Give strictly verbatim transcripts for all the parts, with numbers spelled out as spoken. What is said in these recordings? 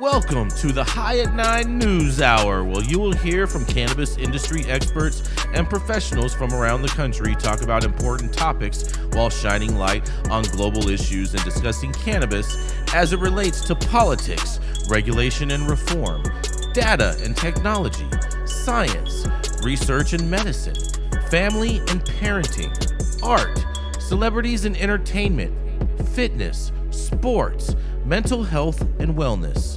Welcome to the High at Nine News Hour, where you will hear from cannabis industry experts and professionals from around the country talk about important topics while shining light on global issues and discussing cannabis as it relates to politics, regulation and reform, data and technology, science, research and medicine, family and parenting, art, celebrities and entertainment, fitness, sports, mental health and wellness,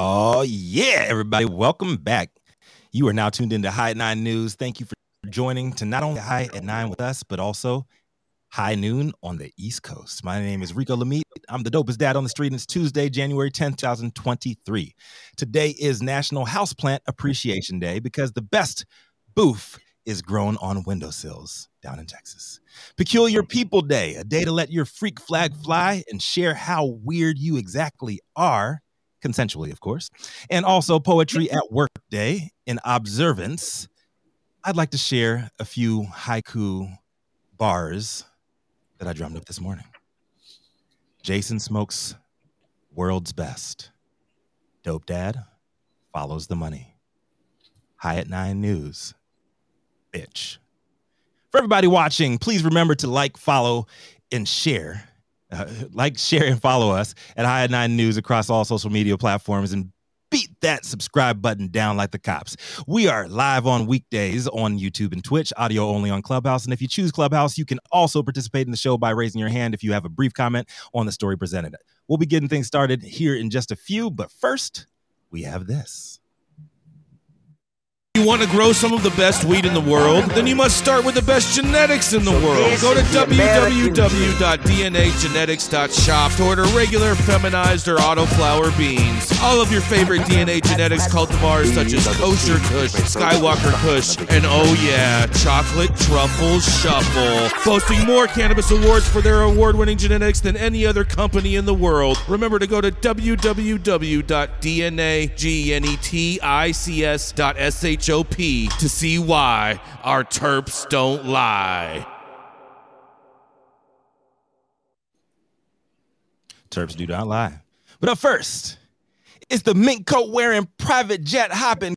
Oh, yeah, everybody. Welcome back. You are now tuned into High at Nine News. Thank you for joining to not only High at Nine with us, but also High Noon on the East Coast. My name is Rico Lamitte. I'm the dopest dad on the street, and it's Tuesday, January tenth, twenty twenty-three. Today is National Houseplant Appreciation Day because the best boof is grown on windowsills down in Texas. Peculiar People Day, a day to let your freak flag fly and share how weird you exactly are. Consensually, of course. And also Poetry at Work Day in observance. I'd like to share a few haiku bars that I drummed up this morning. Jason smokes world's best. Dope Dad follows the money. High at Nine News, bitch. For everybody watching, please remember to like, follow, and share. Uh, like, share, and follow us at High at Nine News across all social media platforms, and beat that subscribe button down like the cops. We are live on weekdays on YouTube and Twitch, audio only on Clubhouse. And if you choose Clubhouse, you can also participate in the show by raising your hand if you have a brief comment on the story presented. We'll be getting things started here in just a few, but first, we have this. You want to grow some of the best weed in the world? Then you must start with the best genetics in the world. Go to w w w dot d n a genetics dot shop to order regular, feminized, or autoflower beans. All of your favorite D N A Genetics cultivars such as Kosher Kush, Skywalker Kush, and oh yeah, Chocolate Truffle Shuffle. Boasting more cannabis awards for their award-winning genetics than any other company in the world. Remember to go to w w w dot d n a genetics dot shop to see why our terps don't lie. Terps do not lie. But up first, it's the mink coat wearing, private jet hopping,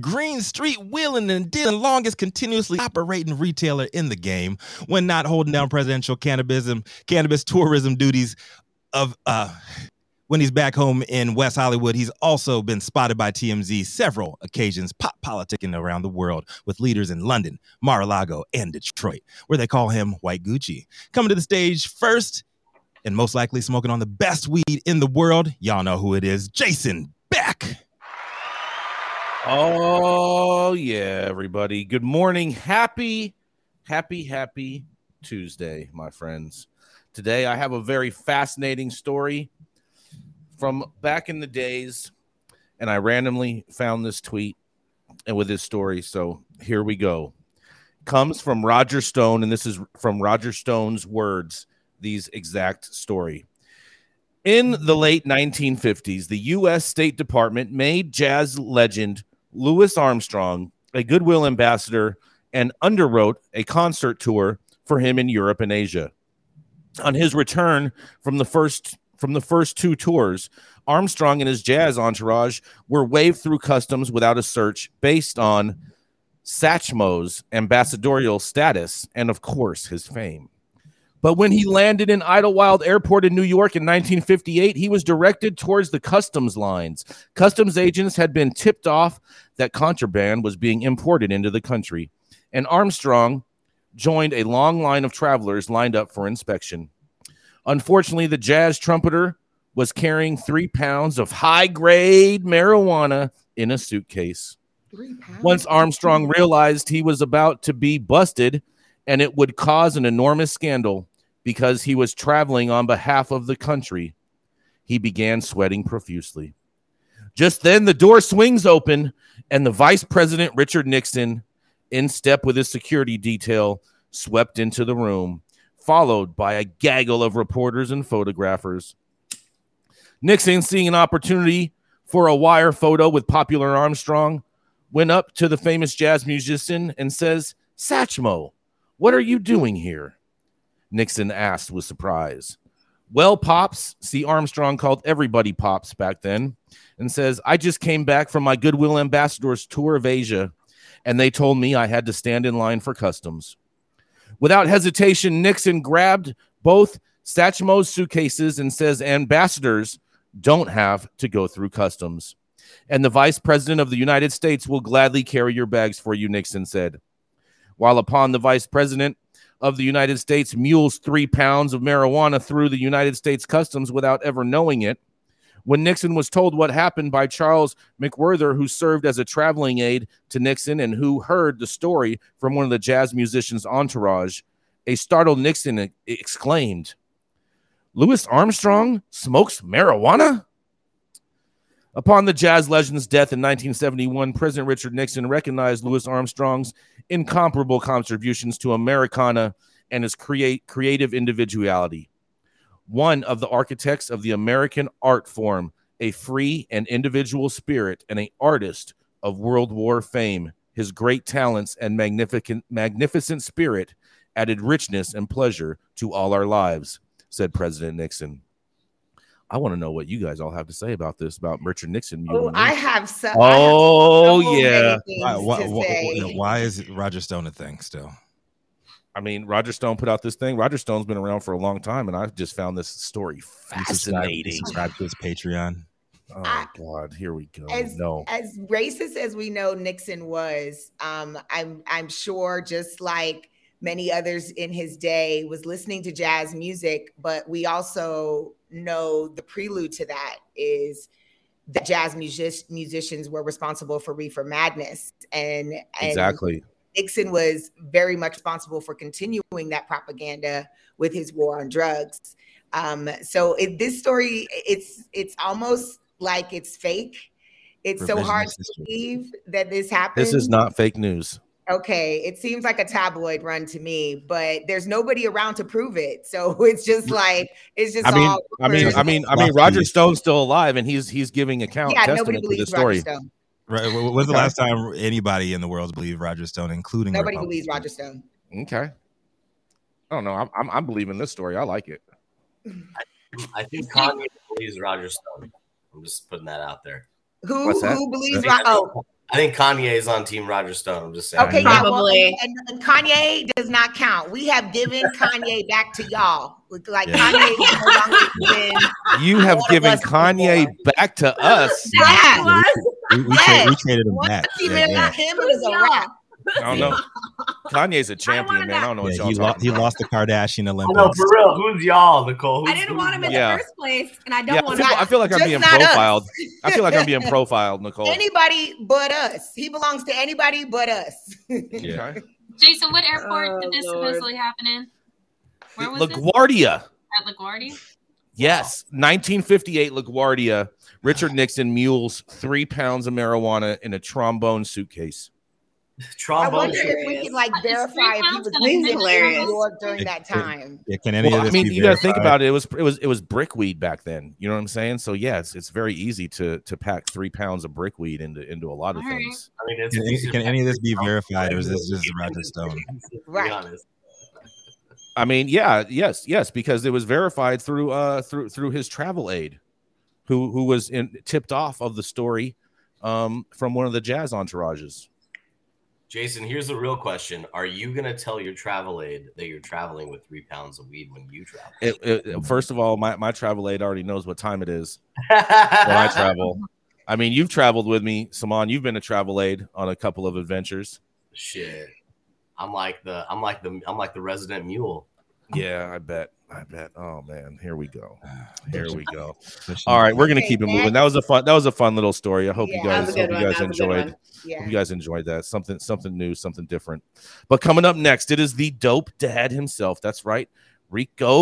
Green Street wheeling and dealing longest continuously operating retailer in the game when not holding down presidential cannabis cannabis tourism duties of uh When he's back home in West Hollywood. He's also been spotted by T M Z several occasions, pop politicking around the world with leaders in London, Mar-a-Lago, and Detroit, where they call him White Gucci. Coming to the stage first, and most likely smoking on the best weed in the world, y'all know who it is, Jason Beck. Oh, yeah, everybody. Good morning. Happy, happy, happy Tuesday, my friends. Today, I have a very fascinating story from back in the days, and I randomly found this tweet and with this story, so here we go. Comes from Roger Stone, and this is from Roger Stone's words, these exact story. In the late nineteen fifties, the U S State Department made jazz legend Louis Armstrong a goodwill ambassador and underwrote a concert tour for him in Europe and Asia. On his return from the first From the first two tours, Armstrong and his jazz entourage were waved through customs without a search based on Satchmo's ambassadorial status and, of course, his fame. But when he landed in Idlewild Airport in New York in nineteen fifty-eight, he was directed towards the customs lines. Customs agents had been tipped off that contraband was being imported into the country, and Armstrong joined a long line of travelers lined up for inspection. Unfortunately, the jazz trumpeter was carrying three pounds of high-grade marijuana in a suitcase. Once Armstrong realized he was about to be busted and it would cause an enormous scandal because he was traveling on behalf of the country, He began sweating profusely. Just then, the door swings open, and the Vice President, Richard Nixon, in step with his security detail, swept into the room, followed by a gaggle of reporters and photographers. Nixon, seeing an opportunity for a wire photo with popular Armstrong, went up to the famous jazz musician and says, "Satchmo, what are you doing here?" Nixon asked with surprise. "Well, Pops," see, Armstrong called everybody Pops back then, and says, "I just came back from my Goodwill Ambassador's tour of Asia, and they told me I had to stand in line for customs." Without hesitation, Nixon grabbed both Satchmo's suitcases and says, "Ambassadors don't have to go through customs. And the Vice President of the United States will gladly carry your bags for you," Nixon said. While upon the Vice President of the United States mules three pounds of marijuana through the United States customs without ever knowing it. When Nixon was told what happened by Charles McWerther, who served as a traveling aide to Nixon and who heard the story from one of the jazz musicians' entourage, a startled Nixon exclaimed, "Louis Armstrong smokes marijuana?" Upon the jazz legend's death in nineteen seventy-one, President Richard Nixon recognized Louis Armstrong's incomparable contributions to Americana and his create, creative individuality. One of the architects of the American art form, a free and individual spirit, and an artist of World War fame, his great talents and magnificent, magnificent spirit added richness and pleasure to all our lives, said President Nixon. I want to know what you guys all have to say about this, about Richard Nixon. Oh, I have some. Oh, I have so yeah. Why, why, why, why is it Roger Stone a thing still? I mean, Roger Stone put out this thing. Roger Stone's been around for a long time, and I've just found this story fascinating. Subscribe to his Patreon. Oh, I, God. Here we go. As, no. as racist as we know Nixon was, um, I'm, I'm sure just like many others in his day, was listening to jazz music, but we also know the prelude to that is that jazz music- musicians were responsible for reefer madness. And, and exactly. Nixon was very much responsible for continuing that propaganda with his war on drugs. Um, so it, this story, it's it's almost like it's fake. It's Revision so hard to believe that this happened. This is not fake news. Okay, it seems like a tabloid run to me, but there's nobody around to prove it. So it's just like it's just. I mean, all I mean, I mean, I mean, Roger Stone's still alive, and he's he's giving account. Yeah, nobody believes Roger story. Stone. Right? When's the last time anybody in the world believed Roger Stone, including nobody believes Roger Stone? Okay, I don't know. I'm I'm, I'm believing this story. I like it. I think Kanye believes Roger Stone. I'm just putting that out there. Who who believes Roger? Oh. I think Kanye is on Team Roger Stone. I'm just saying. Okay, yeah, probably. Well, and Kanye does not count. We have given Kanye back to y'all. Like yeah. Kanye no longer You have given Kanye before. back to us. Yeah. We, we, we, yes. we traded him Once back. He yeah, yeah. Him is a wrap. I don't know. Kanye's a champion, I man. I don't know what yeah, y'all he, lo- he lost the Kardashian Olympics. I know, for real. Who's y'all, Nicole? Who's, I didn't want him in yeah. the first place, and I don't yeah, want to. I feel like I'm being profiled. I feel like I'm being profiled, Nicole. Anybody but us. He belongs to anybody but us. Yeah. Jason, what airport oh, did this Lord. supposedly happen in? Where was LaGuardia. This? At LaGuardia? Yes. Wow. nineteen fifty-eight LaGuardia. Richard Nixon mules three pounds of marijuana in a trombone suitcase. Trombone. I wonder if we can like verify if he was living in New York during that time. It, it, it can any well, of this I mean, you got to think about it. It was it was it was brickweed back then. You know what I'm saying? So yeah, it's, it's very easy to to pack three pounds of brickweed into into a lot of All things. Right. I mean, it's, can, it's, can any of this be verified, or is this just Roger Stone? Right. I mean, yeah, yes, yes, because it was verified through uh through through his travel aide, who who was in, tipped off of the story, um from one of the jazz entourages. Jason, here's the real question. Are you going to tell your travel aide that you're traveling with three pounds of weed when you travel? It, it, first of all, my, my travel aide already knows what time it is when I travel. I mean, you've traveled with me, Saman. You've been a travel aide on a couple of adventures. Shit. I'm like the I'm like the I'm like the resident mule. Yeah, I bet. I bet. Oh man, here we go. Here we go. All right, we're gonna keep it moving. That was a fun. That was a fun little story. I hope yeah, you guys, hope you guys enjoyed. Yeah. You guys enjoyed that. Something, something new, something different. But coming up next, it is the dope dad himself. That's right, Rico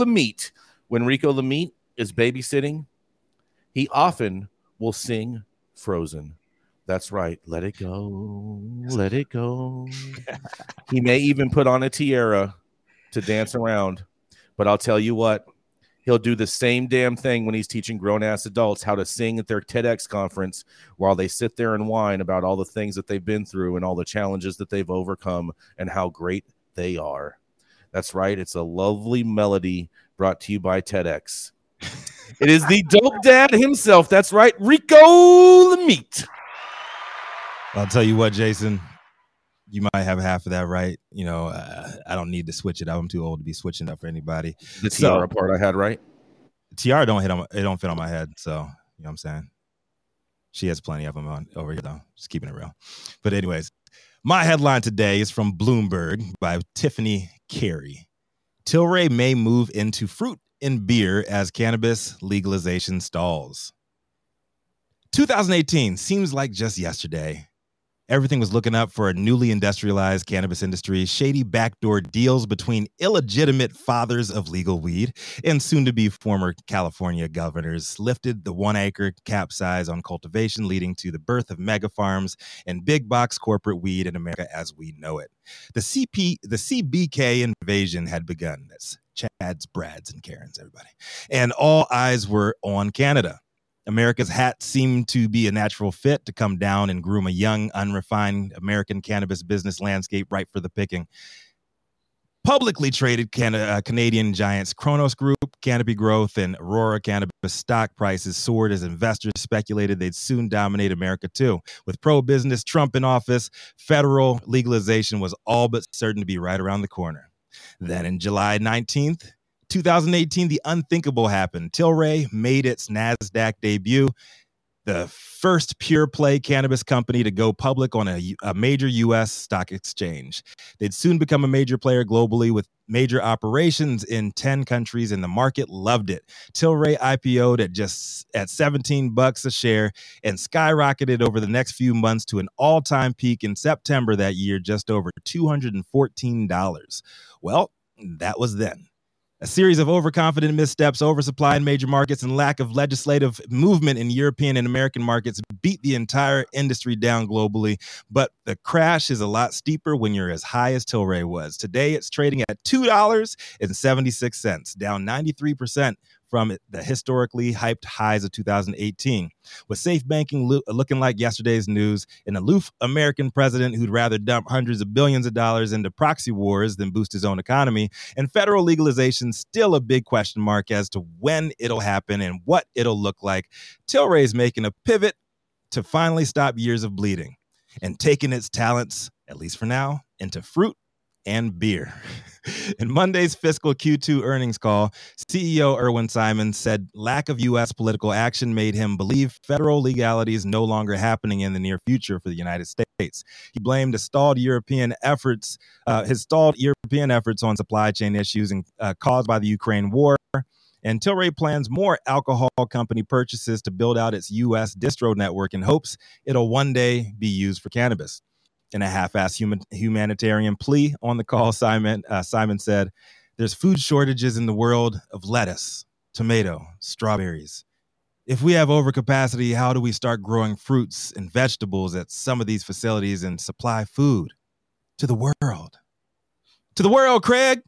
Lamitte. When Rico Lamitte is babysitting, he often will sing Frozen. That's right. Let it go. Let it go. He may even put on a tiara to dance around. But I'll tell you what, he'll do the same damn thing when he's teaching grown-ass adults how to sing at their TEDx conference while they sit there and whine about all the things that they've been through and all the challenges that they've overcome and how great they are. That's right. It's a lovely melody brought to you by TEDx. It is the dope dad himself. That's right. Rico Lamitte. I'll tell you what, Jason, you might have half of that right. You know, uh, I don't need to switch it up. I'm too old to be switching up for anybody. The so, tiara part I had right. Tiara don't hit on. It don't fit on my head. So you know what I'm saying. She has plenty of them on over here though. Just keeping it real. But anyways, my headline today is from Bloomberg by Tiffany Carey. Tilray may move into fruit and beer as cannabis legalization stalls. twenty eighteen seems like just yesterday. Everything was looking up for a newly industrialized cannabis industry, shady backdoor deals between illegitimate fathers of legal weed and soon-to-be former California governors lifted the one-acre cap size on cultivation, leading to the birth of mega farms and big-box corporate weed in America as we know it. The C P, the C B K invasion had begun. That's Chads, Brads, and Karens, everybody. And all eyes were on Canada. America's hat seemed to be a natural fit to come down and groom a young, unrefined American cannabis business landscape right for the picking. Publicly traded Can- uh, Canadian giants Cronos Group, Canopy Growth, and Aurora Cannabis stock prices soared as investors speculated they'd soon dominate America too. With pro-business Trump in office, federal legalization was all but certain to be right around the corner. Then on July nineteenth, two thousand eighteen, the unthinkable happened. Tilray made its NASDAQ debut, the first pure play cannabis company to go public on a, a major U S stock exchange. They'd soon become a major player globally with major operations in ten countries, and the market loved it. Tilray I P O'd at just at seventeen bucks a share and skyrocketed over the next few months to an all-time peak in September that year, just over two hundred fourteen dollars. Well, that was then. A series of overconfident missteps, oversupply in major markets, and lack of legislative movement in European and American markets beat the entire industry down globally. But the crash is a lot steeper when you're as high as Tilray was. Today, it's trading at two dollars and seventy-six cents, down ninety-three percent from the historically hyped highs of two thousand eighteen. With safe banking lo- looking like yesterday's news, an aloof American president who'd rather dump hundreds of billions of dollars into proxy wars than boost his own economy, and federal legalization still a big question mark as to when it'll happen and what it'll look like, Tilray's making a pivot to finally stop years of bleeding and taking its talents, at least for now, into fruit and beer. In Monday's fiscal Q two earnings call, C E O Irwin Simon said lack of U S political action made him believe federal legality is no longer happening in the near future for the United States. He blamed the stalled European efforts, uh, his stalled European efforts on supply chain issues and, uh, caused by the Ukraine war. And Tilray plans more alcohol company purchases to build out its U S distro network in hopes it'll one day be used for cannabis. In a half-assed human, humanitarian plea on the call, Simon uh, Simon said, "There's food shortages in the world of lettuce, tomato, strawberries. If we have overcapacity, how do we start growing fruits and vegetables at some of these facilities and supply food to the world? To the world, Craig."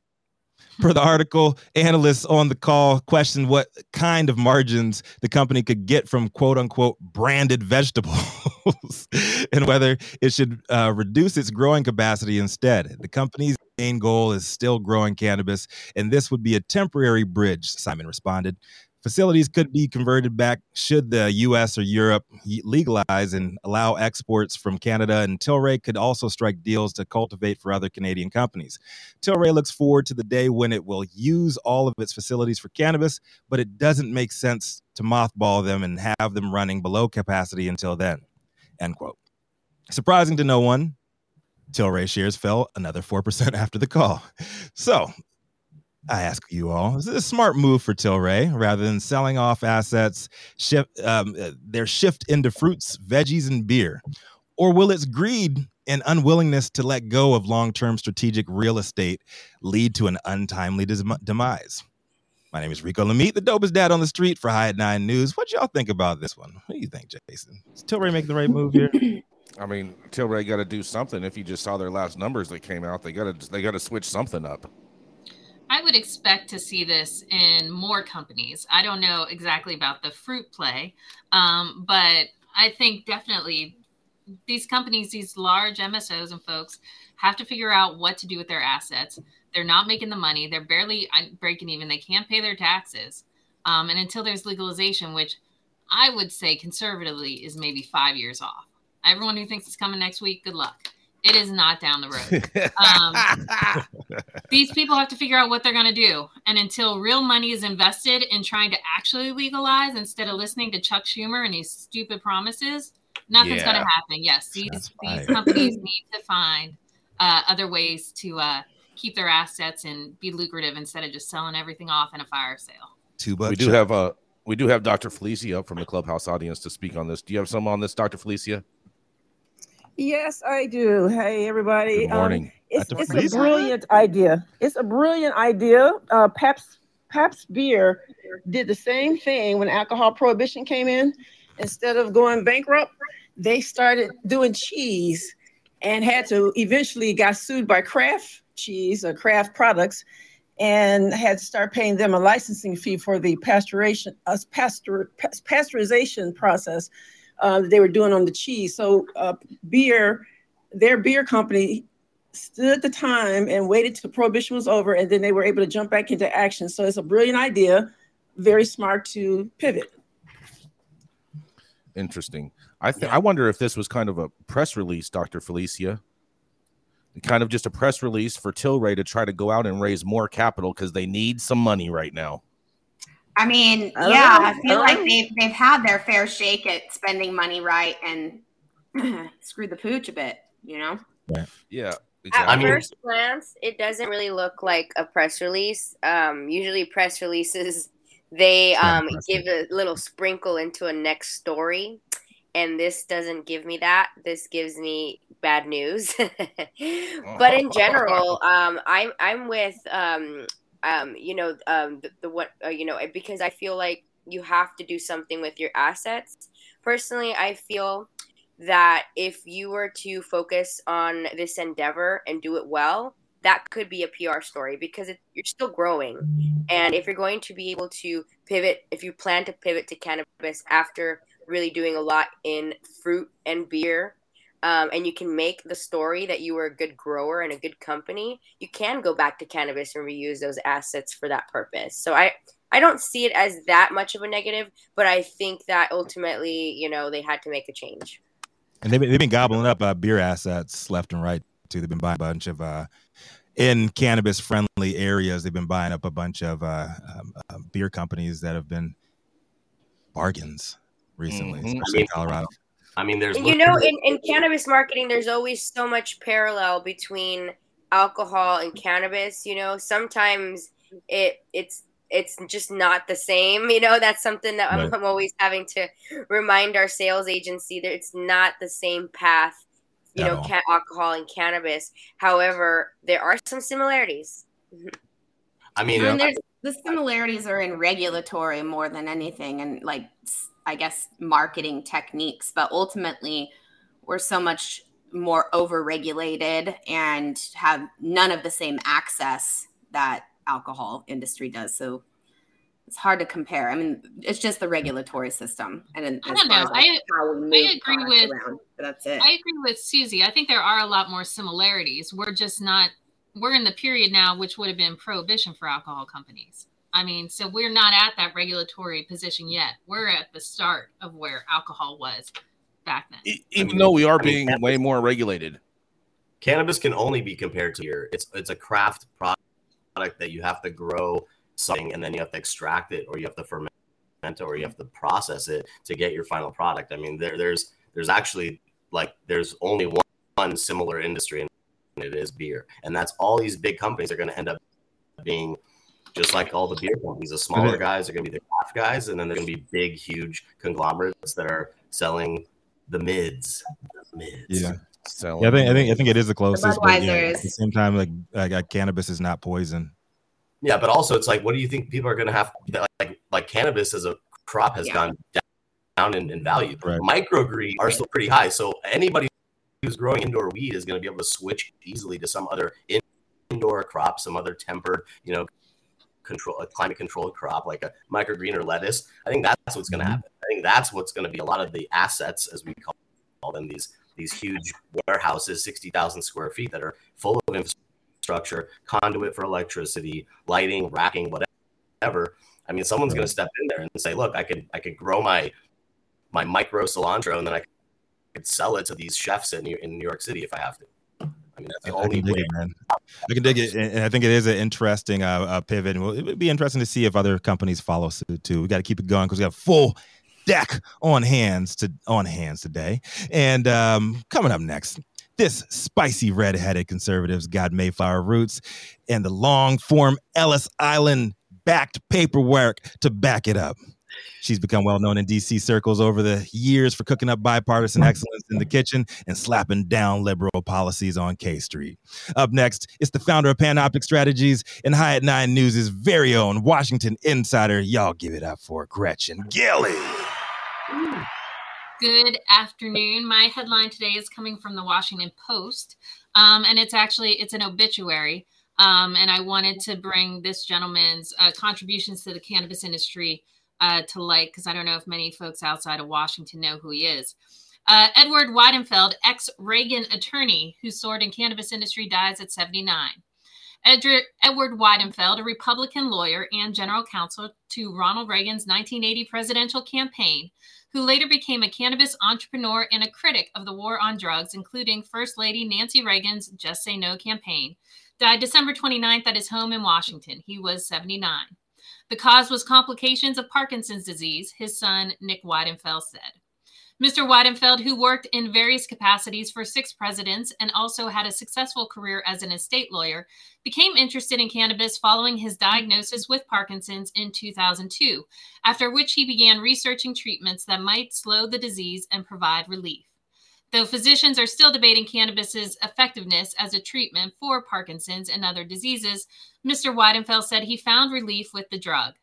Per the article, analysts on the call questioned what kind of margins the company could get from quote-unquote branded vegetables and whether it should uh, reduce its growing capacity instead. The company's main goal is still growing cannabis, and this would be a temporary bridge, Simon responded. Facilities could be converted back should the U S or Europe legalize and allow exports from Canada, and Tilray could also strike deals to cultivate for other Canadian companies. Tilray looks forward to the day when it will use all of its facilities for cannabis, but it doesn't make sense to mothball them and have them running below capacity until then, end quote. Surprising to no one, Tilray shares fell another four percent after the call. So I ask you all, is this a smart move for Tilray? Rather than selling off assets, shift um, their shift into fruits, veggies, and beer? Or will its greed and unwillingness to let go of long-term strategic real estate lead to an untimely des- demise? My name is Rico Lamitte, the dopest dad on the street for High at Nine News. What y'all think about this one? What do you think, Jason? Is Tilray making the right move here? I mean, Tilray got to do something. If you just saw their last numbers that came out, they got to they got to switch something up. I would expect to see this in more companies. I don't know exactly about the fruit play, um, but I think definitely these companies, these large M S Os and folks, have to figure out what to do with their assets. They're not making the money. They're barely breaking even. They can't pay their taxes. Um, and until there's legalization, which I would say conservatively is maybe five years off. Everyone who thinks it's coming next week, good luck. It is not down the road. Um, these people have to figure out what they're going to do. And until real money is invested in trying to actually legalize instead of listening to Chuck Schumer and his stupid promises, nothing's yeah. going to happen. Yes, these, these companies need to find uh, other ways to uh, keep their assets and be lucrative instead of just selling everything off in a fire sale. Two bucks. We do have, uh, we do have Doctor Felicia up from the Clubhouse audience to speak on this. Do you have some on this, Doctor Felicia? Yes, I do. Hey, everybody. Good morning. Um, it's it's a brilliant idea. It's a brilliant idea. Uh, Pabst, Pabst Beer did the same thing when alcohol prohibition came in. Instead of going bankrupt, they started doing cheese and had to eventually got sued by Kraft Cheese or Kraft Products and had to start paying them a licensing fee for the pasteurization, uh, pasteur, pasteurization process. Uh, they were doing on the cheese. So uh, beer, their beer company stood the time and waited till prohibition was over, and then they were able to jump back into action. So it's a brilliant idea, very smart to pivot. Interesting. I th- yeah. I wonder if this was kind of a press release, Doctor Felicia, kind of just a press release for Tilray to try to go out and raise more capital because they need some money right now. I mean, oh, yeah, I feel oh. like they've, they've had their fair shake at spending money right and screwed the pooch a bit, you know? Yeah. yeah exactly. At I mean, first glance, it doesn't really look like a press release. Um, usually press releases, they um, give a little sprinkle into a next story, and this doesn't give me that. This gives me bad news. But in general, um, I'm, I'm with... Um, Um, you know, um, the, the what, uh, you know, because I feel like you have to do something with your assets. Personally, I feel that if you were to focus on this endeavor and do it well, that could be a P R story because it, you're still growing. And if you're going to be able to pivot, if you plan to pivot to cannabis after really doing a lot in fruit and beer, Um, and you can make the story that you were a good grower and a good company, you can go back to cannabis and reuse those assets for that purpose. So I, I don't see it as that much of a negative, but I think that ultimately, you know, they had to make a change. And they've been, they've been gobbling up uh, beer assets left and right, too. They've been buying a bunch of, uh, in cannabis-friendly areas, they've been buying up a bunch of uh, um, uh, beer companies that have been bargains recently, mm-hmm. especially in Colorado. I mean, there's, you know, in, in cannabis marketing, there's always so much parallel between alcohol and cannabis. You know, sometimes it it's it's just not the same. You know, that's something that I'm, I'm always having to remind our sales agency that it's not the same path, you know, can, alcohol and cannabis. However, there are some similarities. I mean, and there's, the similarities are in regulatory more than anything, and like, I guess, marketing techniques, but ultimately we're so much more overregulated and have none of the same access that alcohol industry does. So it's hard to compare. I mean, it's just the regulatory system. And I don't know. I, I agree with, around, that's it. I agree with Susie. I think there are a lot more similarities. We're just not, we're in the period now, which would have been prohibition for alcohol companies. I mean, so we're not at that regulatory position yet. We're at the start of where alcohol was back then. Even though we are being I mean, way more regulated. Cannabis can only be compared to beer. It's it's a craft product that you have to grow something and then you have to extract it or you have to ferment it or you have to process it to get your final product. I mean, there there's there's actually like there's only one, one similar industry and it is beer. And that's all these big companies are going to end up being – just like all the beer companies, the smaller guys are going to be the craft guys, and then there's going to be big, huge conglomerates that are selling the mids. The mids. Yeah. So yeah, I think I think I think it is the closest. But, yeah, at the same time, like, like, like cannabis is not poison. Yeah, but also it's like, what do you think people are going to have? Like, like cannabis as a crop has yeah. gone down in, in value. Right. Microgreens are still pretty high. So anybody who's growing indoor weed is going to be able to switch easily to some other indoor crop, some other tempered, you know, control, a climate controlled crop like a microgreen or lettuce. I think that's what's going to happen. I think that's what's going to be a lot of the assets, as we call them, these these huge warehouses, sixty thousand square feet that are full of infrastructure, conduit for electricity, lighting, racking, whatever. I mean, someone's going to step in there and say, look, I could I could grow my my micro cilantro and then I could sell it to these chefs in New, in New York City if I have to. I mean, that's the only way. I can dig it, and I think it is an interesting uh, uh, pivot. And it would be interesting to see if other companies follow suit too. We got to keep it going because we got full deck on hands to on hands today. And um, coming up next, this spicy red-headed conservative's got Mayflower roots and the long-form Ellis Island-backed paperwork to back it up. She's become well-known in D C circles over the years for cooking up bipartisan excellence in the kitchen and slapping down liberal policies on K Street. Up next, it's the founder of Panoptic Strategies and High at Nine News' very own Washington insider. Y'all give it up for Gretchen Gilly. Good afternoon. My headline today is coming from the Washington Post, um, and it's actually it's an obituary. Um, and I wanted to bring this gentleman's uh, contributions to the cannabis industry Uh, to light, because I don't know if many folks outside of Washington know who he is. Uh, Edward Weidenfeld, ex-Reagan attorney who soared in cannabis industry, dies at seventy-nine. Edward, Edward Weidenfeld, a Republican lawyer and general counsel to Ronald Reagan's nineteen eighty presidential campaign, who later became a cannabis entrepreneur and a critic of the war on drugs, including First Lady Nancy Reagan's Just Say No campaign, died December twenty-ninth at his home in Washington. He was seventy-nine. The cause was complications of Parkinson's disease, his son, Nick Weidenfeld, said. Mister Weidenfeld, who worked in various capacities for six presidents and also had a successful career as an estate lawyer, became interested in cannabis following his diagnosis with Parkinson's in two thousand two, after which he began researching treatments that might slow the disease and provide relief. Though physicians are still debating cannabis's effectiveness as a treatment for Parkinson's and other diseases, Mister Weidenfeld said he found relief with the drug.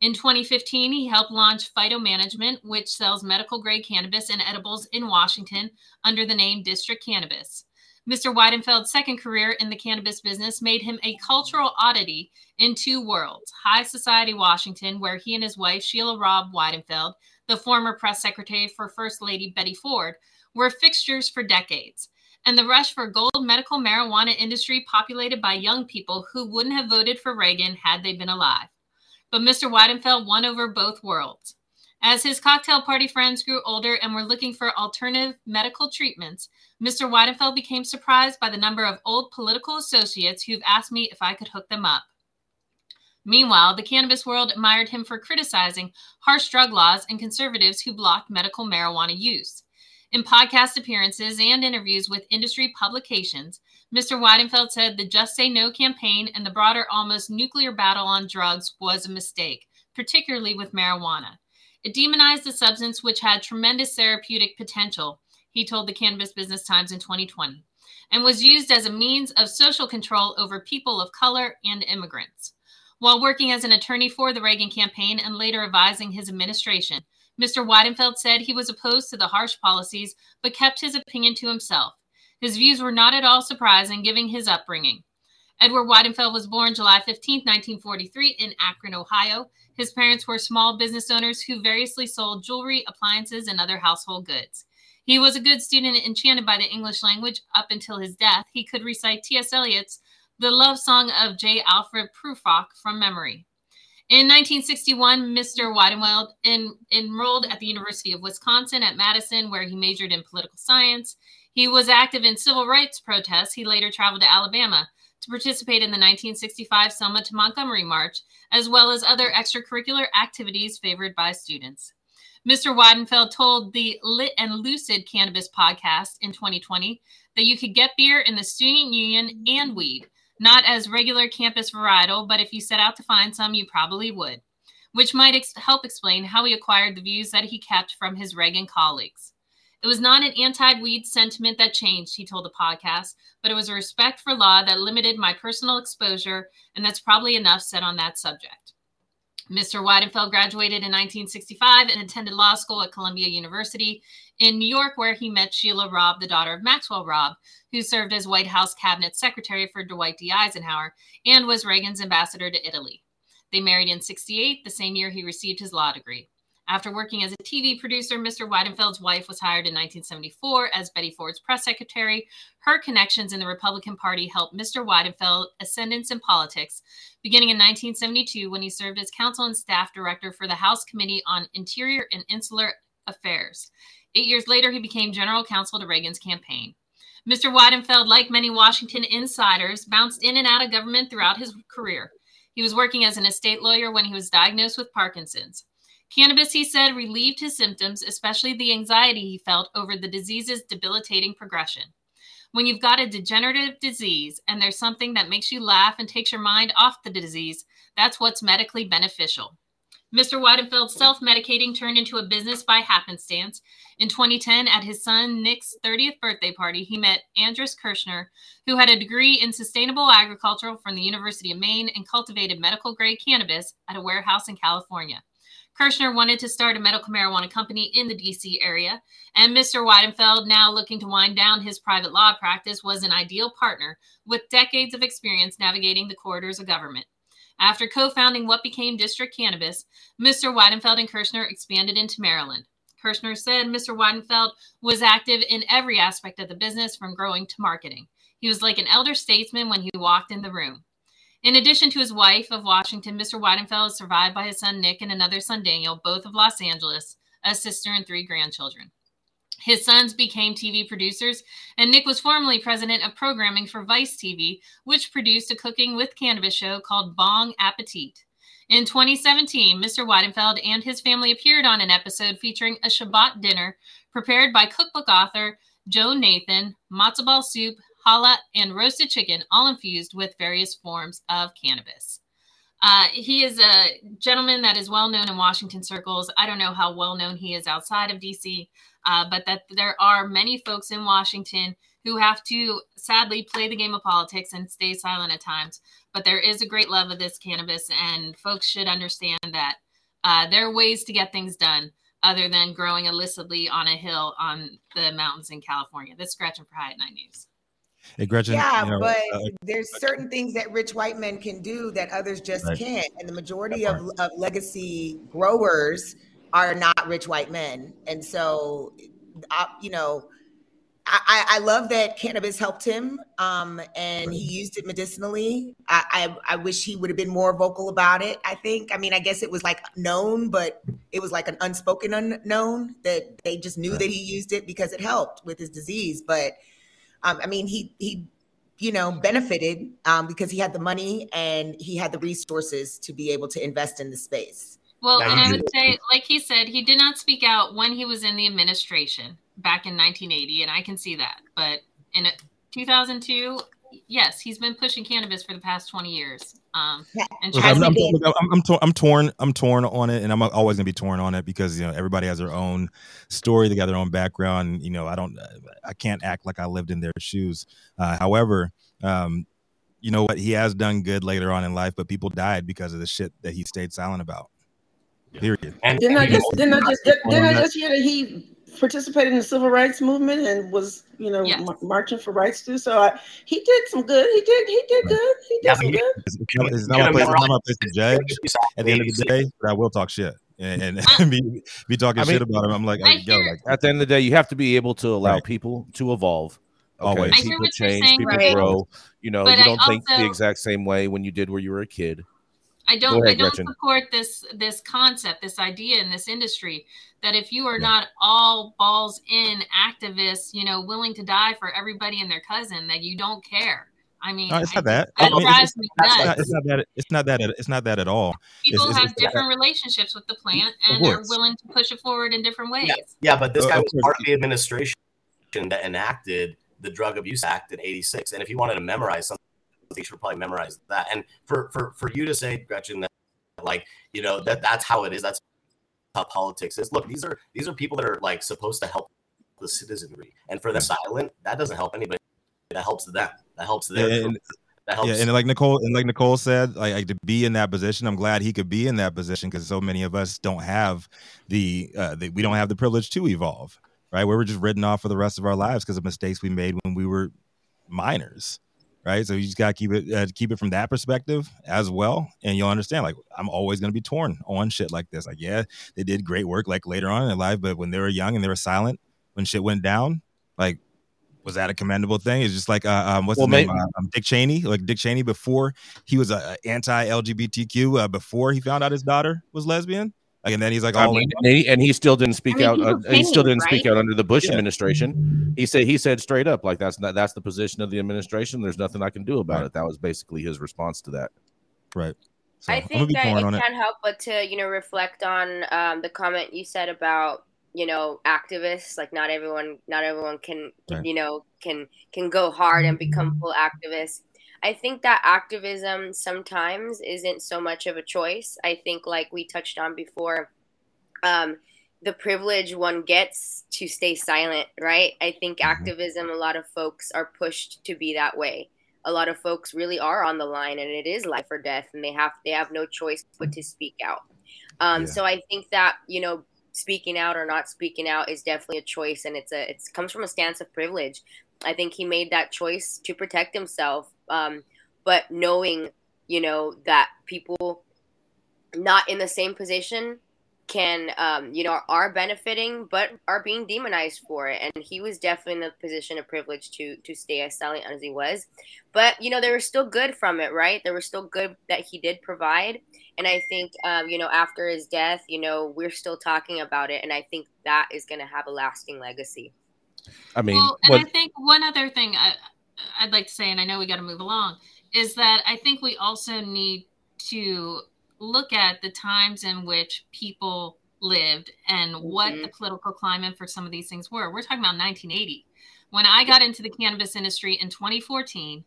In twenty fifteen, he helped launch Phytomanagement, which sells medical-grade cannabis and edibles in Washington under the name District Cannabis. Mister Weidenfeld's second career in the cannabis business made him a cultural oddity in two worlds, high society Washington, where he and his wife, Sheila Robb Weidenfeld, the former press secretary for First Lady Betty Ford, were fixtures for decades, and the rush for gold medical marijuana industry populated by young people who wouldn't have voted for Reagan had they been alive. But Mister Weidenfeld won over both worlds. As his cocktail party friends grew older and were looking for alternative medical treatments, Mister Weidenfeld became surprised by the number of old political associates who've asked me if I could hook them up. Meanwhile, the cannabis world admired him for criticizing harsh drug laws and conservatives who blocked medical marijuana use. In podcast appearances and interviews with industry publications, Mister Weidenfeld said the Just Say No campaign and the broader almost nuclear battle on drugs was a mistake, particularly with marijuana. It demonized the substance, which had tremendous therapeutic potential, he told the Cannabis Business Times in twenty twenty, and was used as a means of social control over people of color and immigrants. While working as an attorney for the Reagan campaign and later advising his administration, Mister Weidenfeld said he was opposed to the harsh policies, but kept his opinion to himself. His views were not at all surprising, given his upbringing. Edward Weidenfeld was born July fifteenth, nineteen forty-three, in Akron, Ohio. His parents were small business owners who variously sold jewelry, appliances, and other household goods. He was a good student and enchanted by the English language up until his death. He could recite T S. Eliot's The Love Song of J. Alfred Prufrock from memory. In nineteen sixty-one, Mister Weidenfeld en- enrolled at the University of Wisconsin at Madison, where he majored in political science. He was active in civil rights protests. He later traveled to Alabama to participate in the nineteen sixty-five Selma to Montgomery March, as well as other extracurricular activities favored by students. Mister Weidenfeld told the Lit and Lucid Cannabis podcast in twenty twenty that you could get beer in the student union and weed. Not as regular campus varietal, but if you set out to find some, you probably would, which might ex- help explain how he acquired the views that he kept from his Reagan colleagues. It was not an anti-weed sentiment that changed, he told the podcast, but it was a respect for law that limited my personal exposure, and that's probably enough said on that subject. Mister Weidenfeld graduated in nineteen sixty-five and attended law school at Columbia University in New York, where he met Sheila Robb, the daughter of Maxwell Robb, who served as White House cabinet secretary for Dwight D. Eisenhower and was Reagan's ambassador to Italy. They married in sixty-eight, the same year he received his law degree. After working as a T V producer, Mister Weidenfeld's wife was hired in nineteen seventy-four as Betty Ford's press secretary. Her connections in the Republican Party helped Mister Weidenfeld ascendance in politics, beginning in nineteen seventy-two when he served as counsel and staff director for the House Committee on Interior and Insular Affairs. Eight years later, he became general counsel to Reagan's campaign. Mister Weidenfeld, like many Washington insiders, bounced in and out of government throughout his career. He was working as an estate lawyer when he was diagnosed with Parkinson's. Cannabis, he said, relieved his symptoms, especially the anxiety he felt over the disease's debilitating progression. When you've got a degenerative disease and there's something that makes you laugh and takes your mind off the disease, that's what's medically beneficial. Mister Weidenfeld's self-medicating turned into a business by happenstance. In twenty ten, at his son Nick's thirtieth birthday party, he met Andrus Kirshner, who had a degree in sustainable agriculture from the University of Maine and cultivated medical-grade cannabis at a warehouse in California. Kirshner wanted to start a medical marijuana company in the D C area, and Mister Weidenfeld, now looking to wind down his private law practice, was an ideal partner with decades of experience navigating the corridors of government. After co-founding what became District Cannabis, Mister Weidenfeld and Kirshner expanded into Maryland. Kirshner said Mister Weidenfeld was active in every aspect of the business, from growing to marketing. He was like an elder statesman when he walked in the room. In addition to his wife of Washington, Mister Weidenfeld is survived by his son Nick and another son Daniel, both of Los Angeles, a sister and three grandchildren. His sons became T V producers, and Nick was formerly president of programming for Vice T V, which produced a cooking with cannabis show called Bon Appetit. In twenty seventeen, Mister Weidenfeld and his family appeared on an episode featuring a Shabbat dinner prepared by cookbook author Joe Nathan, matzo ball soup, challah, and roasted chicken, all infused with various forms of cannabis. Uh, he is a gentleman that is well-known in Washington circles. I don't know how well-known he is outside of D C, uh, but that there are many folks in Washington who have to, sadly, play the game of politics and stay silent at times. But there is a great love of this cannabis, and folks should understand that uh, there are ways to get things done other than growing illicitly on a hill on the mountains in California. That's Gretchen for High at Night News. Hey, Gretchen, yeah, you know, but uh, there's certain things that rich white men can do that others just right. can't. And the majority of, of legacy growers are not rich white men. And so, I, you know, I, I love that cannabis helped him um, and right. he used it medicinally. I, I, I wish he would have been more vocal about it, I think. I mean, I guess it was like known, but it was like an unspoken unknown that they just knew right. that he used it because it helped with his disease. But Um, I mean, he, he, you know, benefited um, because he had the money and he had the resources to be able to invest in the space. Well, and I would say, like he said, he did not speak out when he was in the administration back in nineteen eighty, and I can see that. But in two thousand two, yes, he's been pushing cannabis for the past twenty years. Um, and look, I'm, I'm, look, I'm, I'm, tor- I'm torn. I'm torn on it, and I'm always going to be torn on it because you know everybody has their own story, they got their own background. You know, I don't, I can't act like I lived in their shoes. Uh, however, um, you know what, he has done good later on in life, but people died because of the shit that he stayed silent about. Yeah. Period. And, didn't I just? Didn't I just? Didn't I just hear that he participated in the civil rights movement and was, you know, yes. m- marching for rights too. So I, he did some good. He did. He did good. He did yeah, some good. It's, it's not my place, place to judge at the end of the day, but I will talk shit and, and uh, be, be talking I mean, shit about him. I'm like, I go, like, at the end of the day, you have to be able to allow right. people to evolve. Always, okay. people change, saying, people right. grow. You know, but you don't I think also, the exact same way when you did where you were a kid. I don't. Ahead, I don't Gretchen. support this this concept, this idea in this industry that if you are yeah. not all balls in activists, you know, willing to die for everybody and their cousin, that you don't care. I mean, no, it's not that. That I mean, drives it's, me nuts. It's not, it's not that. It's not that. It's not that at all. People it's, have it's, different it's, relationships with the plant, and they're willing to push it forward in different ways. Yeah, yeah but this guy was part of the administration that enacted the Drug Abuse Act in eighty-six, and if you wanted to memorize something, you should probably memorize that. And for, for, for you to say, Gretchen, that like, you know, that that's how it is. That's how politics is. Look, these are these are people that are like supposed to help the citizenry. And for them silent, that doesn't help anybody. That helps them. That helps them. And, that helps. Yeah, and like Nicole and like Nicole said, like, like to be in that position, I'm glad he could be in that position because so many of us don't have the, uh, the we don't have the privilege to evolve, right? We were just written off for the rest of our lives because of mistakes we made when we were minors. Right. So you just got to keep it, uh, keep it from that perspective as well. And you'll understand, like, I'm always going to be torn on shit like this. Like, yeah, they did great work like later on in their life. But when they were young and they were silent, when shit went down, like, was that a commendable thing? It's just like, uh, um, what's well, the name? Uh, um, Dick Cheney, like Dick Cheney before he was uh, anti L G B T Q, uh, before he found out his daughter was lesbian. Like, and then he's like, I mean, and, he, and he still didn't speak I mean, out. He, uh, he still didn't right? speak out under the Bush yeah. administration. He said he said straight up, like, that's not that's the position of the administration. There's nothing I can do about right. it. That was basically his response to that. Right. So, I think that it can't it. help but to, you know, reflect on um, the comment you said about, you know, activists. Like, not everyone, not everyone can, can right. you know, can can go hard and become full activists. I think that activism sometimes isn't so much of a choice. I think, like we touched on before, um, the privilege one gets to stay silent, right? I think mm-hmm. activism, a lot of folks are pushed to be that way. A lot of folks really are on the line, and it is life or death, and they have they have no choice but to speak out. Um, yeah. So I think that, you know, speaking out or not speaking out is definitely a choice, and it's a it's comes from a stance of privilege. I think he made that choice to protect himself. Um, but knowing, you know, that people not in the same position can, um, you know, are, are benefiting, but are being demonized for it. And he was definitely in the position of privilege to to stay as silent as he was. But, you know, there was still good from it, right? There was still good that he did provide. And I think, um, you know, after his death, you know, we're still talking about it. And I think that is going to have a lasting legacy. I mean, well, and what- I think one other thing I, I'd like to say, and I know we got to move along, is that I think we also need to look at the times in which people lived and what mm-hmm. the political climate for some of these things were. We're talking about nineteen eighty. When I got into the cannabis industry in twenty fourteen,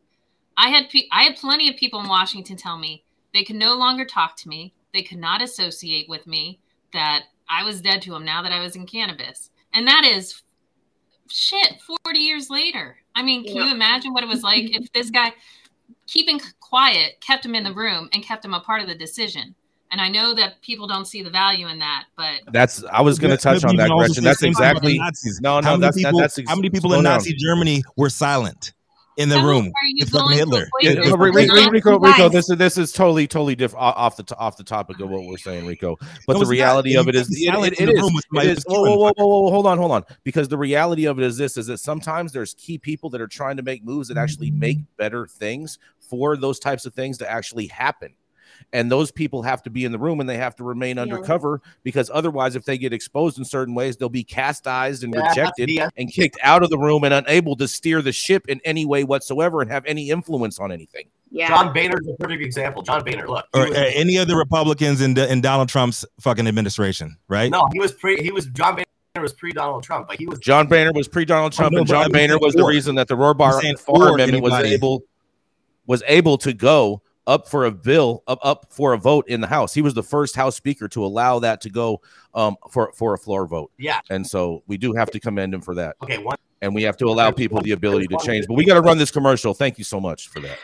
I had pe- I had plenty of people in Washington tell me they could no longer talk to me. They could not associate with me, that I was dead to them now that I was in cannabis. And that is shit forty years later. I mean, can yeah. you imagine what it was like if this guy keeping quiet kept him in the room and kept him a part of the decision? And I know that people don't see the value in that, but that's I was going to touch on that, Gretchen. That's exactly no, no. That's people, that's ex- how many people in Nazi down. Germany were silent in the how room with fucking Hitler? It, it, it, Rico, Rico, Rico, this is this is totally totally different off the off the topic of what we're saying, Rico. But no, the reality not, of it is, it, it, it, it is. It is whoa, whoa, whoa, whoa, whoa, hold on, hold on. Because the reality of it is this: is that sometimes there's key people that are trying to make moves that actually make better things for those types of things to actually happen. And those people have to be in the room and they have to remain yeah. undercover, because otherwise, if they get exposed in certain ways, they'll be chastised and rejected yeah. and kicked out of the room and unable to steer the ship in any way whatsoever and have any influence on anything. Yeah. John Boehner's a perfect example. John Boehner, look. Or was, uh, any of the Republicans in, the, in Donald Trump's fucking administration, right? No, he was pre. He was John Boehner. was pre-Donald Trump, but he was John Boehner was pre-Donald Trump, oh, no, and John Boehner was the reason that the Roy Barr Amendment was able was able to go. Up for a bill, up, up for a vote in the House. He was the first House Speaker to allow that to go um, for for a floor vote. Yeah, and so we do have to commend him for that. Okay, one, and we have to allow people the ability to change. But we got to run this commercial. Thank you so much for that.